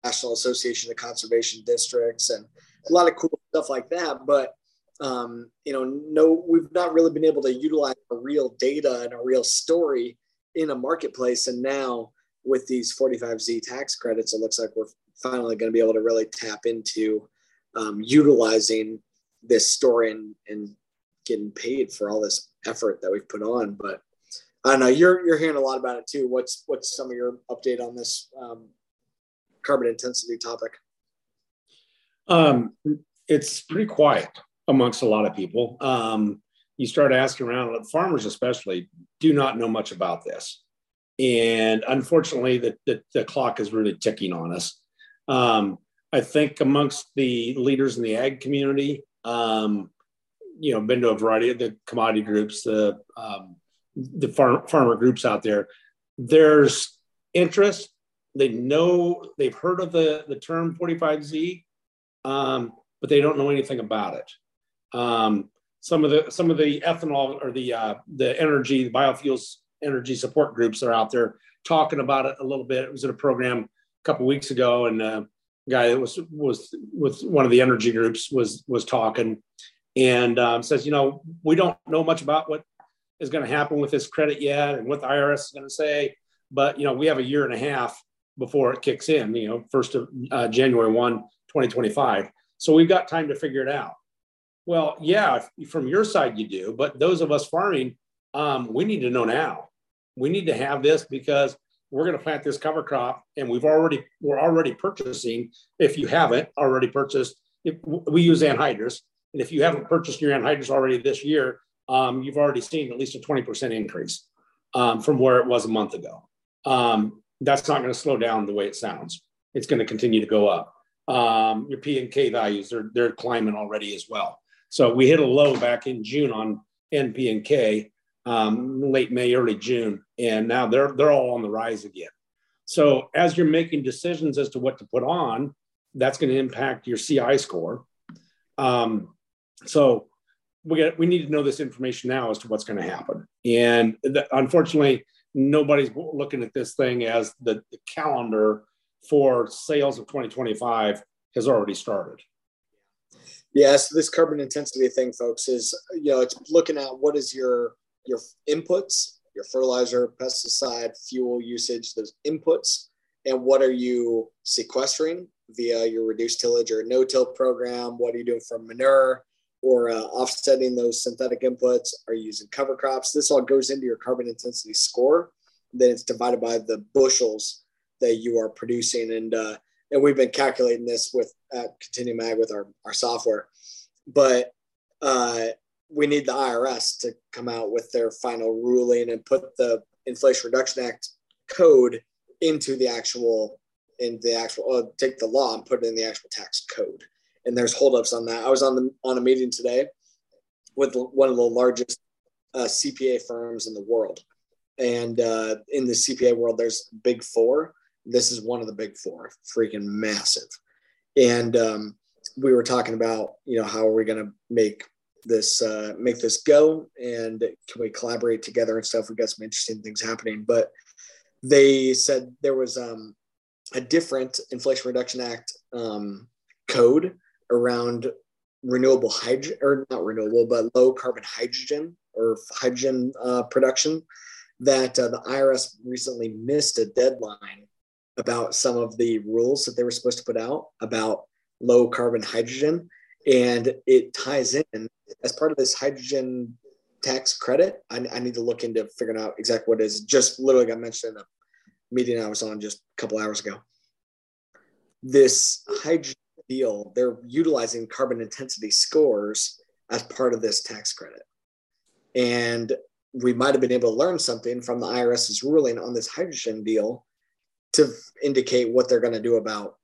National Association of Conservation Districts, and a lot of cool stuff like that. But we've not really been able to utilize a real data and a real story in a marketplace. And now with these 45Z tax credits, it looks like we're finally going to be able to really tap into utilizing this story and getting paid for all this effort that we've put on. But I don't know, you're hearing a lot about it too. What's some of your update on this carbon intensity topic? It's pretty quiet amongst a lot of people. You start asking around, farmers especially do not know much about this. And unfortunately, the clock is really ticking on us. I think amongst the leaders in the ag community, been to a variety of the commodity groups, the farmer groups out there, there's interest. They know, they've heard of the term 45Z, but they don't know anything about it. Some of the ethanol or the energy, the biofuels energy support groups are out there talking about it a little bit. It was at a program a couple of weeks ago, and a guy that was with one of the energy groups was talking and says, we don't know much about what is going to happen with this credit yet and what the IRS is going to say, but we have a year and a half before it kicks in. First of January 1, 2025. So we've got time to figure it out. Well, yeah, from your side you do, but those of us farming, we need to know now. We need to have this because we're going to plant this cover crop, and we're already purchasing. If you haven't already purchased, we use anhydrous, and if you haven't purchased your anhydrous already this year, you've already seen at least a 20% increase from where it was a month ago. That's not going to slow down the way it sounds. It's going to continue to go up. Your P&K values, they're climbing already as well. So we hit a low back in June on NP&K, late May, early June, and now they're all on the rise again. So as you're making decisions as to what to put on, that's going to impact your CI score. So we need to know this information now as to what's going to happen. And unfortunately, nobody's looking at this thing as the calendar for sales of 2025 has already started. Yeah, so this carbon intensity thing, folks, is it's looking at what is your inputs, your fertilizer, pesticide, fuel usage, those inputs, and what are you sequestering via your reduced tillage or no-till program? What are you doing for manure or offsetting those synthetic inputs? Are you using cover crops? This all goes into your carbon intensity score. Then it's divided by the bushels that you are producing. And we've been calculating this at Continuum Ag with our software, but we need the IRS to come out with their final ruling and put the Inflation Reduction Act code into the actual, take the law and put it in the actual tax code. And there's holdups on that. I was on a meeting today with one of the largest CPA firms in the world. And in the CPA world, there's Big Four. This is one of the Big Four, freaking massive. And we were talking about, how are we going to make this go, and can we collaborate together and stuff? We got some interesting things happening, but they said there was a different Inflation Reduction Act code around renewable hydrogen, or not renewable, but low carbon hydrogen or hydrogen production, that the IRS recently missed a deadline about some of the rules that they were supposed to put out about low carbon hydrogen. And it ties in as part of this hydrogen tax credit. I need to look into figuring out exactly what it is. Just literally got mentioned in a meeting I was on just a couple hours ago. This hydrogen deal, they're utilizing carbon intensity scores as part of this tax credit. And we might've been able to learn something from the IRS's ruling on this hydrogen deal to indicate what they're going to do about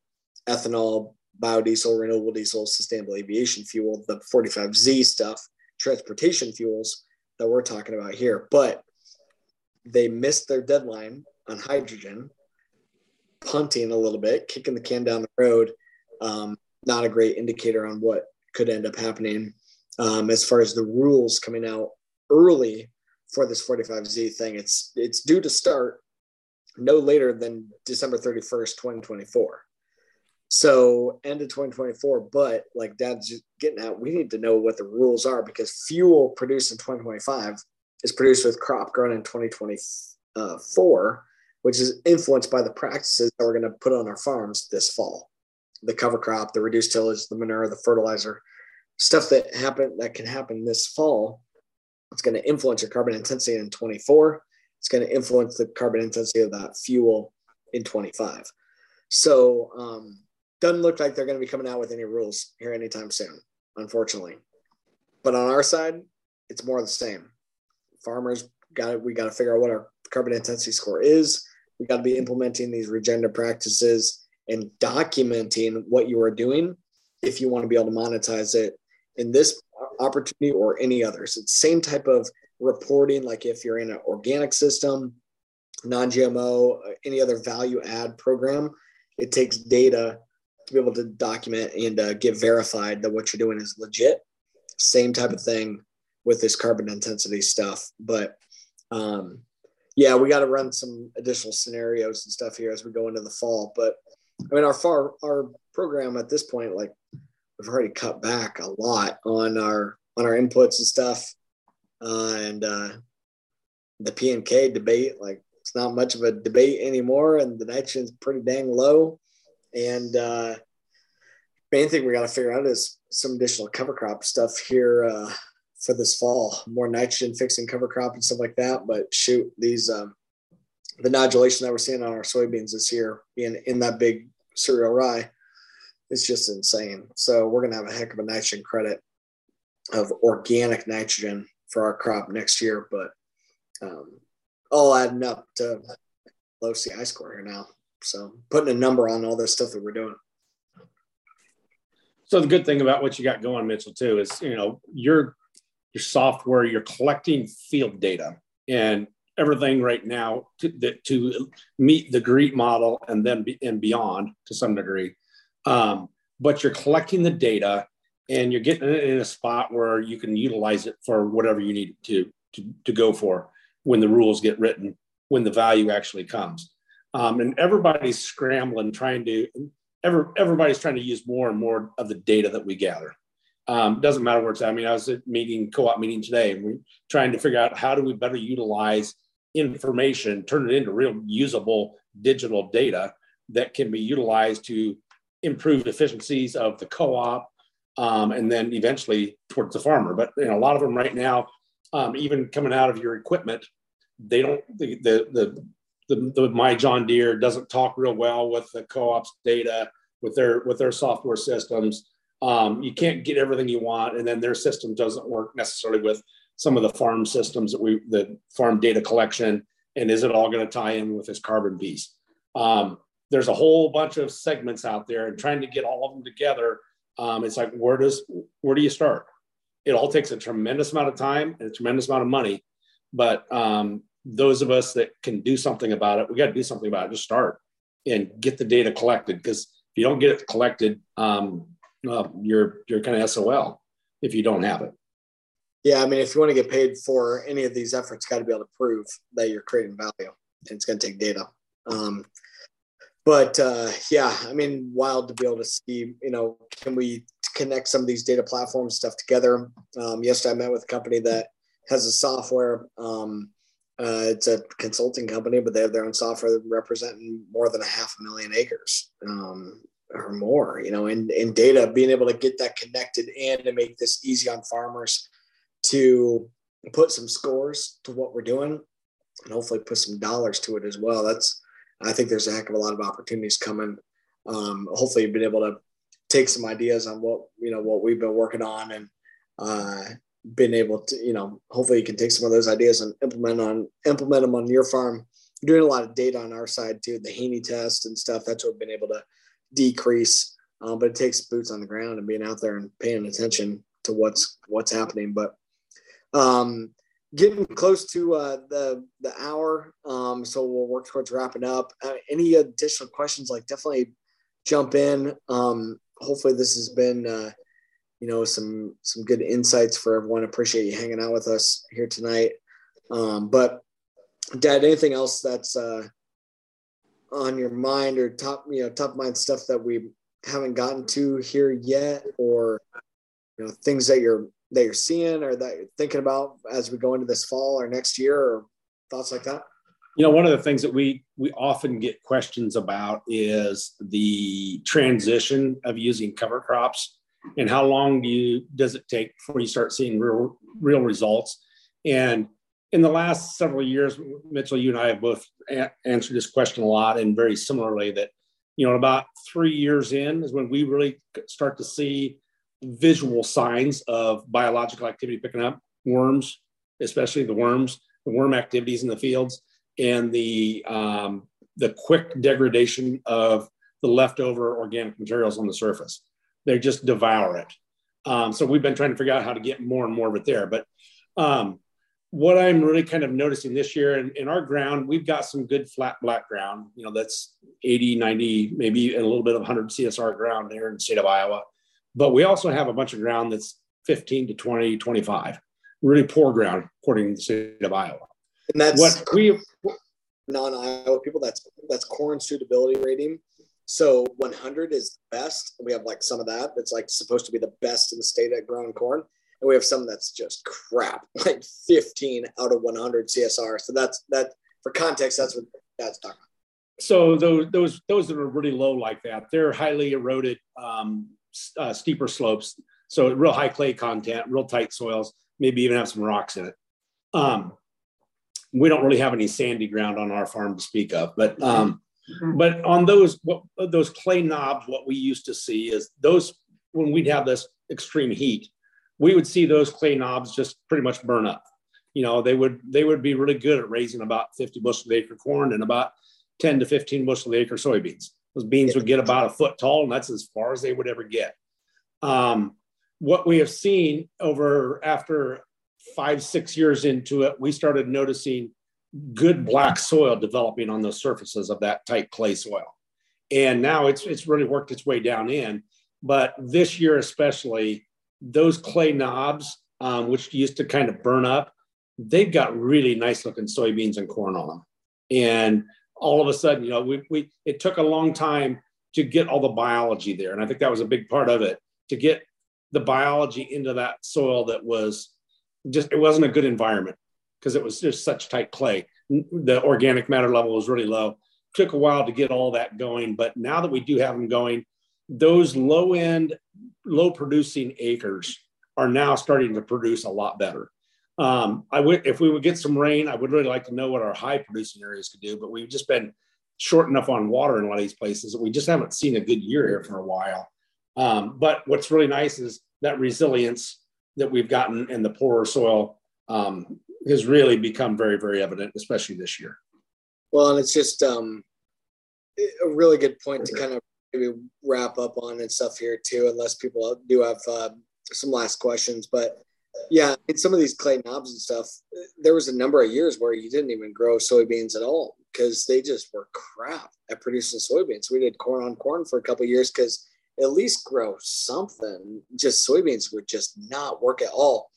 ethanol, biodiesel, renewable diesel, sustainable aviation fuel, the 45Z stuff, transportation fuels that we're talking about here. But they missed their deadline on hydrogen, punting a little bit, kicking the can down the road. Not a great indicator on what could end up happening as far as the rules coming out early for this 45Z thing. It's due to start no later than December 31st, 2024. So end of 2024, but like Dad's just getting at, we need to know what the rules are, because fuel produced in 2025 is produced with crop grown in 2024, which is influenced by the practices that we're going to put on our farms this fall. The cover crop, the reduced tillage, the manure, the fertilizer, stuff that happened that can happen this fall. It's going to influence your carbon intensity in 24. It's going to influence the carbon intensity of that fuel in 25. So, doesn't look like they're going to be coming out with any rules here anytime soon, unfortunately. But on our side, it's more of the same. Farmers got it. We got to figure out what our carbon intensity score is. We got to be implementing these regenerative practices and documenting what you are doing if you want to be able to monetize it in this opportunity or any others. It's the same type of reporting, like if you're in an organic system, non-GMO, any other value add program, it takes data to be able to document and get verified that what you're doing is legit. Same type of thing with this carbon intensity stuff. But yeah, we got to run some additional scenarios and stuff here as we go into the fall. But I mean, our program at this point, like we've already cut back a lot on our inputs and stuff. The P&K debate, like it's not much of a debate anymore. And the nitrogen's pretty dang low. And main thing we got to figure out is some additional cover crop stuff here for this fall, more nitrogen fixing cover crop and stuff like that. But shoot, these the nodulation that we're seeing on our soybeans this year in that big cereal rye is just insane. So we're going to have a heck of a nitrogen credit of organic nitrogen for our crop next year. But all adding up to low CI score here now. So putting a number on all this stuff that we're doing. So the good thing about what you got going, Mitchell, too, is, you know, your software, you're collecting field data and everything right now to meet the GREET model and then and beyond to some degree. But you're collecting the data and you're getting it in a spot where you can utilize it for whatever you need to go for when the rules get written, when the value actually comes. And everybody's scrambling, everybody's trying to use more and more of the data that we gather. Doesn't matter where it's at. I mean, I was at co-op meeting today, and we're trying to figure out how do we better utilize information, turn it into real usable digital data that can be utilized to improve efficiencies of the co-op and then eventually towards the farmer. But you know, a lot of them right now, even coming out of your equipment, they don't, my John Deere doesn't talk real well with the co-op's data, with their software systems. You can't get everything you want, and then their system doesn't work necessarily with some of the farm systems the farm data collection. And is it all going to tie in with this carbon piece? There's a whole bunch of segments out there, and trying to get all of them together. It's like, where do you start? It all takes a tremendous amount of time and a tremendous amount of money, but those of us that can do something about it, we got to do something about it. Just start and get the data collected, because if you don't get it collected, you're kind of SOL if you don't have it. Yeah, I mean, if you want to get paid for any of these efforts, got to be able to prove that you're creating value, and it's going to take data. Yeah, I mean, wild to be able to see, you know, can we connect some of these data platforms stuff together? Yesterday, I met with a company that has a software. It's a consulting company, but they have their own software representing more than 500,000 acres or more, you know, and data, being able to get that connected and to make this easy on farmers to put some scores to what we're doing and hopefully put some dollars to it as well. I think there's a heck of a lot of opportunities coming. Hopefully you've been able to take some ideas on what we've been working on and, been able to, you know, hopefully you can take some of those ideas and implement them on your farm we're doing a lot of data on our side too, the Haney test and stuff. That's what we've been able to decrease. But it takes boots on the ground and being out there and paying attention to what's happening. But getting close to the hour, so we'll work towards wrapping up. Any additional questions? Like, definitely jump in. Hopefully, this has been some good insights for everyone. Appreciate you hanging out with us here tonight. But Dad, anything else that's on your mind or top of mind stuff that we haven't gotten to here yet, or things that you're seeing or that you're thinking about as we go into this fall or next year, or thoughts like that? One of the things that we often get questions about is the transition of using cover crops and how long does it take before you start seeing real results. And in the last several years, Mitchell, you and I have both answered this question a lot, and very similarly that, about 3 years in is when we really start to see visual signs of biological activity picking up, worms, especially the worm activities in the fields, and the quick degradation of the leftover organic materials on the surface. They just devour it. So we've been trying to figure out how to get more and more of it there. But what I'm really kind of noticing this year in our ground, we've got some good flat black ground, that's 80, 90, maybe a little bit of 100 CSR ground there in the state of Iowa. But we also have a bunch of ground that's 15 to 20, 25, really poor ground, according to the state of Iowa. And that's what we non-Iowa people, that's corn suitability rating. So 100 is the best. We have like some of that. It's like supposed to be the best in the state at growing corn. And we have some that's just crap, like 15 out of 100 CSR. So that's that for context, that's what that's talking about. So those that are really low like that, they're highly eroded, steeper slopes. So real high clay content, real tight soils, maybe even have some rocks in it. We don't really have any sandy ground on our farm to speak of, but on those clay knobs, what we used to see is those, when we'd have this extreme heat, we would see those clay knobs just pretty much burn up. They would be really good at raising about 50 bushels an acre corn and about 10 to 15 bushels an acre soybeans. Those beans would get about a foot tall, and that's as far as they would ever get. What we have seen after 5-6 years into it, we started noticing good black soil developing on the surfaces of that tight clay soil. And now it's really worked its way down in. But this year especially, those clay knobs, which used to kind of burn up, they've got really nice looking soybeans and corn on them. And all of a sudden, it took a long time to get all the biology there. And I think that was a big part of it, to get the biology into that soil that was just, it wasn't a good environment because it was just such tight clay. The organic matter level was really low. Took a while to get all that going. But now that we do have them going, those low end, low producing acres are now starting to produce a lot better. If we would get some rain, I would really like to know what our high producing areas could do, but we've just been short enough on water in a lot of these places that we just haven't seen a good year here for a while. But what's really nice is that resilience that we've gotten in the poorer soil has really become very, very evident, especially this year. Well, and it's just a really good point to kind of maybe wrap up on and stuff here too, unless people do have some last questions, but yeah, it's some of these clay knobs and stuff. There was a number of years where you didn't even grow soybeans at all because they just were crap at producing soybeans. We did corn on corn for a couple of years because at least grow something. Just soybeans would just not work at all.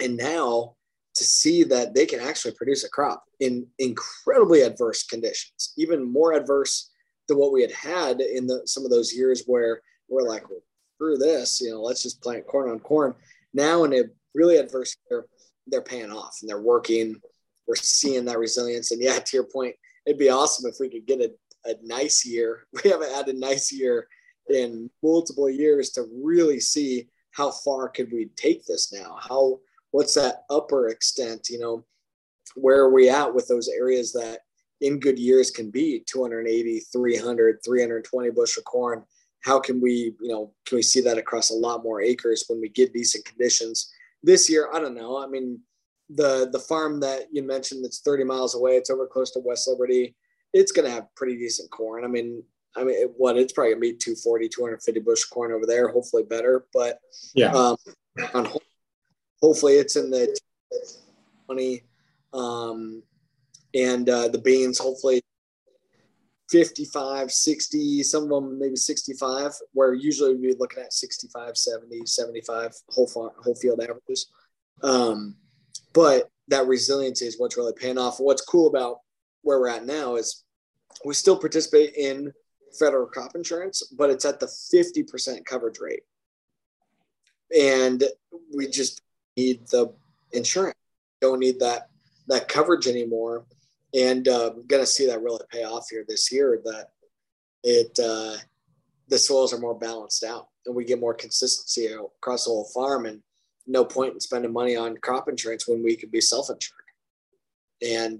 And now to see that they can actually produce a crop in incredibly adverse conditions, even more adverse than what we had in some of those years where we're like, well, through this, let's just plant corn on corn. Now in a really adverse year, they're paying off and they're working. We're seeing that resilience. And yeah, to your point, it'd be awesome if we could get a nice year. We haven't had a nice year in multiple years to really see how far could we take this now? What's that upper extent? Where are we at with those areas that in good years can be 280, 300, 320 bushel corn? How can we, can we see that across a lot more acres when we get decent conditions this year? I don't know. I mean, the farm that you mentioned that's 30 miles away, it's over close to West Liberty, it's going to have pretty decent corn. It's probably going to be 240, 250 bush corn over there, hopefully better. But yeah, hopefully it's in the 20, and the beans, hopefully 55, 60, some of them maybe 65, where usually we'd be looking at 65, 70, 75 whole field averages. But that resiliency is what's really paying off. What's cool about where we're at now is we still participate in federal crop insurance, but it's at the 50% coverage rate. And we just need the insurance. Don't need that coverage anymore. And I'm going to see that really pay off here this year, that the soils are more balanced out and we get more consistency across the whole farm, and no point in spending money on crop insurance when we could be self-insured. And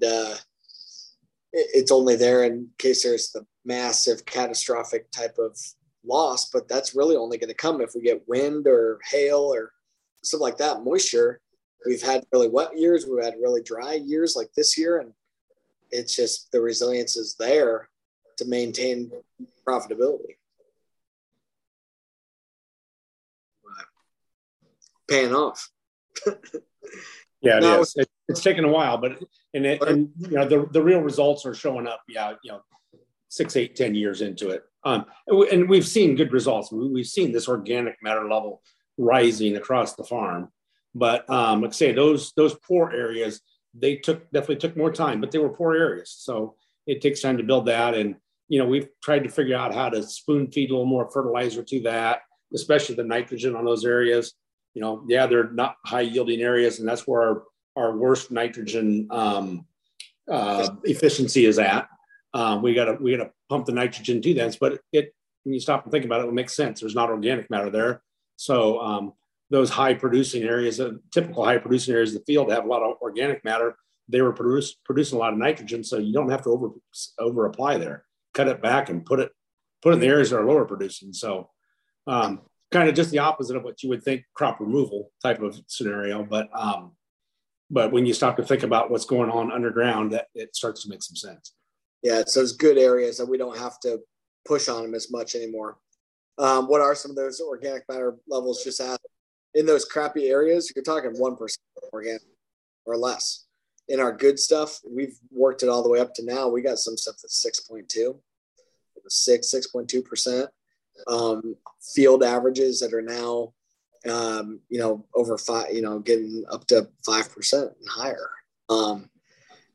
it's only there in case there's the massive catastrophic type of loss, but that's really only going to come if we get wind or hail or something like that, moisture. We've had really wet years. We've had really dry years like this year. And it's just the resilience is there to maintain profitability. Paying off. Yeah, it is. It's taken a while, but the real results are showing up. Yeah, 6, 8, 10 years into it. And we've seen good results. We've seen this organic matter level rising across the farm. But like I say, those poor areas, they definitely took more time, but they were poor areas. So it takes time to build that. And, we've tried to figure out how to spoon feed a little more fertilizer to that, especially the nitrogen on those areas. They're not high yielding areas, and that's where our worst nitrogen efficiency is at. We gotta pump the nitrogen to that, but when you stop and think about it, it makes sense. There's not organic matter there. So those high producing areas, typical high producing areas of the field have a lot of organic matter. They were producing a lot of nitrogen, so you don't have to over apply there. Cut it back and put it in the areas that are lower producing. So kind of just the opposite of what you would think, crop removal type of scenario. But when you stop to think about what's going on underground, that it starts to make some sense. Yeah, it's those good areas that we don't have to push on them as much anymore. What are some of those organic matter levels? Just ask. In those crappy areas, you're talking 1% organic or less. In our good stuff, we've worked it all the way up to now. We got some stuff that's 6.2, 6.2%. Field averages that are now, over 5, getting up to 5% and higher.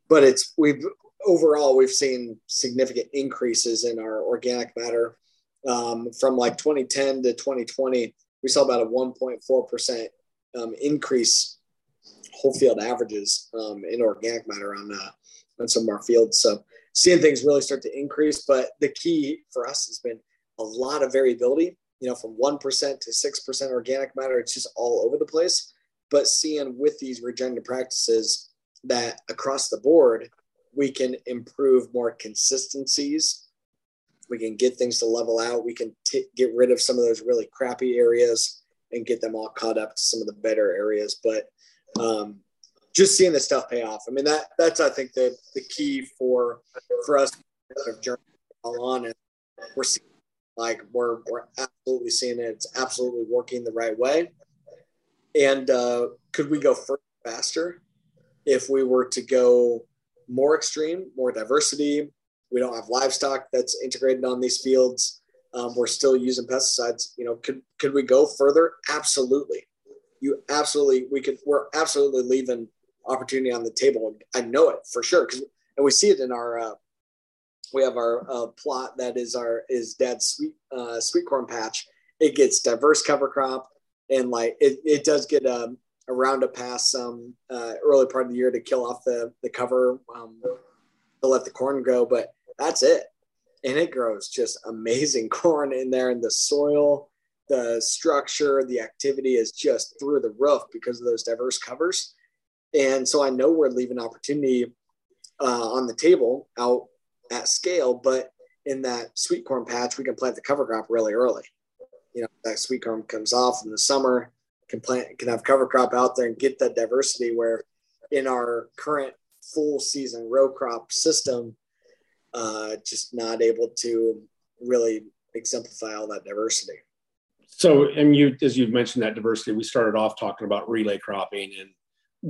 But we've seen significant increases in our organic matter, from like 2010 to 2020. We saw about a 1.4% increase whole field averages, in organic matter on some of our fields. So seeing things really start to increase, but the key for us has been a lot of variability, from 1% to 6% organic matter. It's just all over the place. But seeing with these regenerative practices that across the board, we can improve more consistencies. We can get things to level out. We can get rid of some of those really crappy areas and get them all caught up to some of the better areas. But just seeing this stuff pay off. That's, I think, the key for us to journey on. And we're seeing, we're absolutely seeing it. It's absolutely working the right way. And could we go faster if we were to go more extreme, more diversity? We don't have livestock that's integrated on these fields. We're still using pesticides. Could we go further? Absolutely. We're absolutely leaving opportunity on the table. I know it for sure. And we see it in our, we have our plot that is dad's sweet corn patch. It gets diverse cover crop, and it does get a roundup pass some early part of the year to kill off the cover, to let the corn grow. But that's it, and it grows just amazing corn in there. And the soil, the structure, the activity is just through the roof because of those diverse covers. And so I know we're leaving opportunity on the table out at scale, but in that sweet corn patch, we can plant the cover crop really early. That sweet corn comes off in the summer, can have cover crop out there and get that diversity where in our current full season row crop system, just not able to really exemplify all that diversity. So, and you, as you've mentioned that diversity, we started off talking about relay cropping,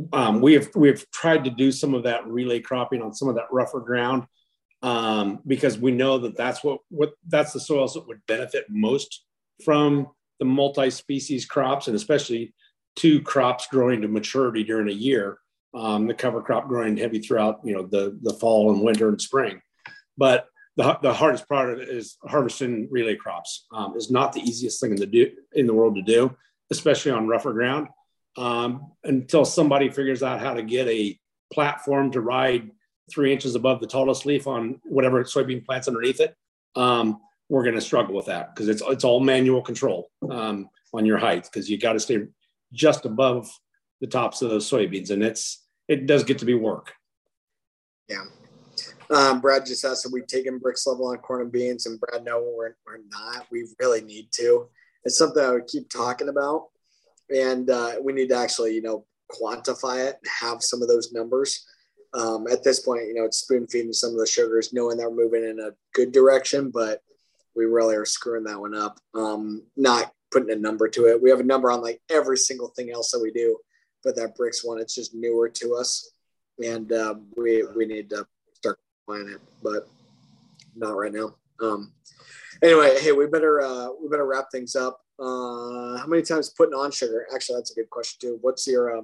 and we have tried to do some of that relay cropping on some of that rougher ground, because we know that that's what that's the soils that would benefit most from the multi-species crops, and especially two crops growing to maturity during a year, the cover crop growing heavy throughout, you know, the fall and winter and spring. But the hardest part of it is harvesting relay crops. It's not the easiest thing in the world to do, especially on rougher ground, until somebody figures out how to get a platform to ride 3 inches above the tallest leaf on whatever soybean plant's underneath it. We're going to struggle with that because it's all manual control on your heights, because you got to stay just above the tops of those soybeans, and it does get to be work. Yeah. Brad just asked if we've taken bricks level on corn and beans, and Brad, no, we're not. We really need to. It's something I would keep talking about, and we need to actually, you know, quantify it and have some of those numbers. At this point, you know, it's spoon feeding some of the sugars, knowing they're moving in a good direction, but we really are screwing that one up. Not putting a number to it. We have a number on like every single thing else that we do, but that bricks one, it's just newer to us, and we need to start playing it, but not right now. Anyway, hey, we better wrap things up. How many times putting on sugar? Actually, that's a good question too. What's your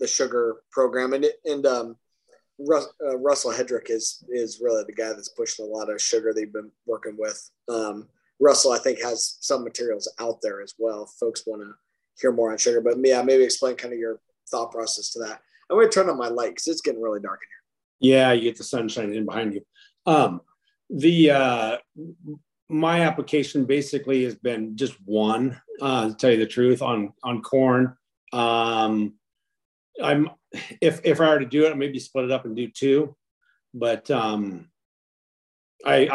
the sugar program? And Russell Hedrick is really the guy that's pushing a lot of sugar they've been working with. Russell, I think, has some materials out there as well. Folks want to hear more on sugar, but yeah, maybe explain kind of your thought process to that. I'm going to turn on my light because it's getting really dark in here. Yeah, you get the sunshine in behind you. My application basically has been just one, to tell you the truth, on corn. If I were to do it, I'd maybe split it up and do two, but I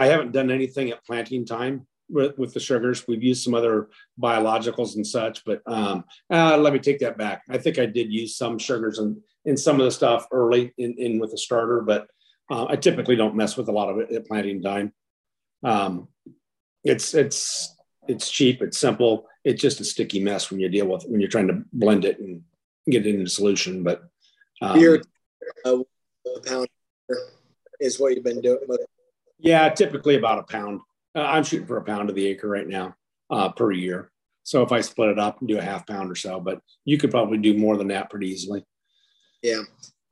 haven't done anything at planting time with the sugars. We've used some other biologicals and such, but let me take that back. I think I did use some sugars in some of the stuff early in with the starter, but I typically don't mess with a lot of it at planting time. It's cheap, it's simple. It's just a sticky mess when you're trying to blend it and get it into solution. But beer, a pound is what you've been doing. Yeah, typically about a pound. I'm shooting for a pound of the acre right now per year. So if I split it up and do a half pound or so, but you could probably do more than that pretty easily. Yeah.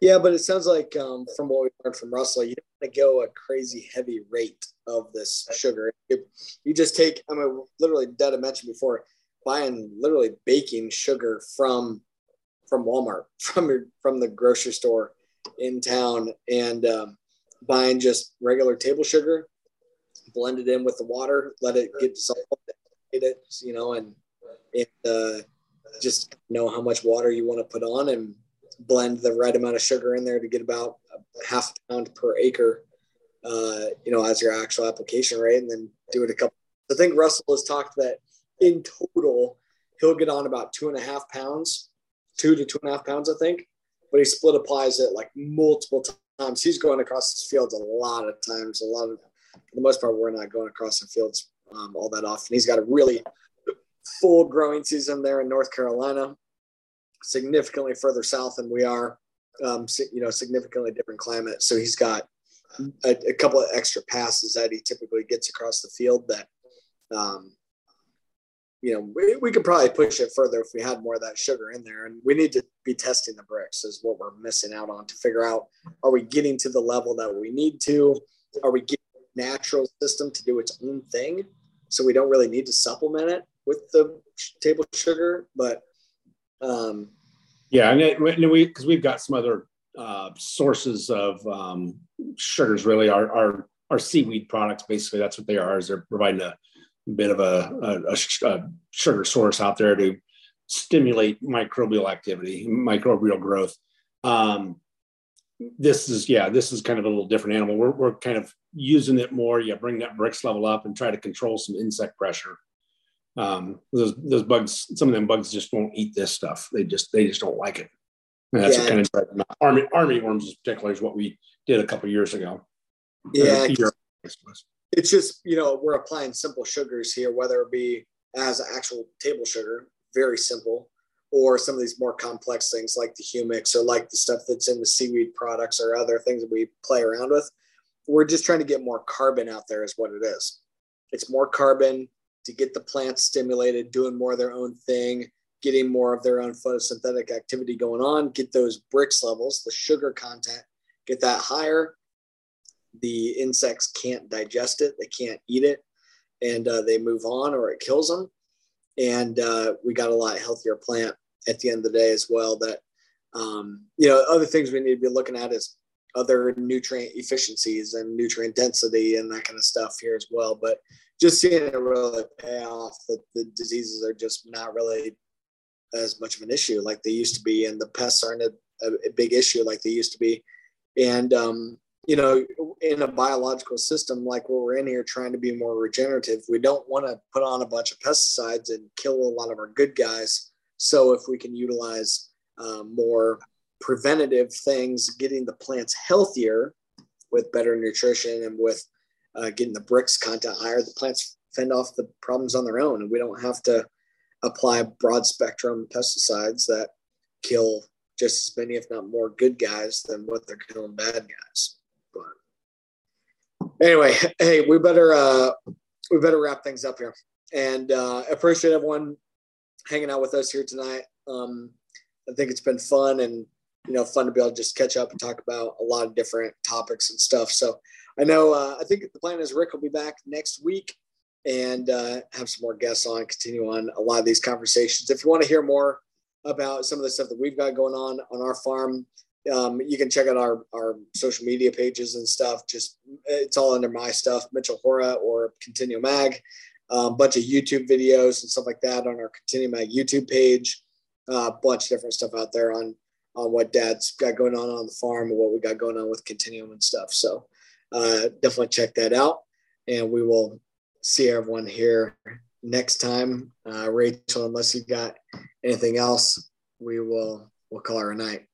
Yeah. But it sounds like from what we learned from Russell, you don't want to go a crazy heavy rate of this sugar. You just take, I mean, literally Dad had mentioned before, buying literally baking sugar from Walmart, from the grocery store in town, and buying just regular table sugar, blend it in with the water, let it get dissolved, you know, and just know how much water you want to put on and blend the right amount of sugar in there to get about a half pound per acre, you know, as your actual application rate, and then do it a couple. I think Russell has talked that in total, he'll get on about 2.5 pounds, 2 to 2.5 pounds, I think, but he split applies it like multiple times. He's going across his fields a lot of times, for the most part, we're not going across the fields all that often. He's got a really full growing season there in North Carolina, significantly further south than we are, you know, significantly different climate. So he's got a couple of extra passes that he typically gets across the field that, you know, we could probably push it further if we had more of that sugar in there. And we need to be testing the bricks is what we're missing out on to figure out, are we getting to the level that we need to? Are we getting natural system to do its own thing, so we don't really need to supplement it with the table sugar? But yeah, and because we've got some other sources of sugars, really our seaweed products, basically that's what they are, is they're providing a bit of a sugar source out there to stimulate microbial activity, microbial growth. This is kind of a little different animal. We're kind of using it more. Yeah, bring that bricks level up and try to control some insect pressure. Those bugs, some of them bugs just won't eat this stuff. They just don't like it. And that's what kind of drives them out. Army worms in particular is what we did a couple of years ago. Yeah. It's just, we're applying simple sugars here, whether it be as actual table sugar, very simple, or some of these more complex things like the humics or like the stuff that's in the seaweed products or other things that we play around with. We're just trying to get more carbon out there is what it is. It's more carbon to get the plants stimulated, doing more of their own thing, getting more of their own photosynthetic activity going on, get those Brix levels, the sugar content, get that higher. The insects can't digest it. They can't eat it, and they move on, or it kills them. And we got a lot healthier plant at the end of the day as well. That, other things we need to be looking at is other nutrient efficiencies and nutrient density and that kind of stuff here as well. But just seeing it really pay off that the diseases are just not really as much of an issue like they used to be. And the pests aren't a big issue like they used to be. And, in a biological system like what we're in here, trying to be more regenerative, we don't want to put on a bunch of pesticides and kill a lot of our good guys. So if we can utilize more preventative things, getting the plants healthier with better nutrition and with getting the Brix content higher, the plants fend off the problems on their own. And we don't have to apply broad spectrum pesticides that kill just as many, if not more, good guys than what they're killing bad guys. Anyway, hey, we better wrap things up here, and appreciate everyone hanging out with us here tonight. I think it's been fun, and fun to be able to just catch up and talk about a lot of different topics and stuff. So I know I think the plan is Rick will be back next week and have some more guests on, continue on a lot of these conversations. If you want to hear more about some of the stuff that we've got going on our farm, you can check out our social media pages and stuff. Just it's all under my stuff, Mitchell Hora or Continuum Ag. A bunch of YouTube videos and stuff like that on our Continuum Ag YouTube page. A bunch of different stuff out there on what Dad's got going on the farm and what we got going on with Continuum and stuff. So definitely check that out. And we will see everyone here next time. Rachel, unless you got anything else, we'll call her a night.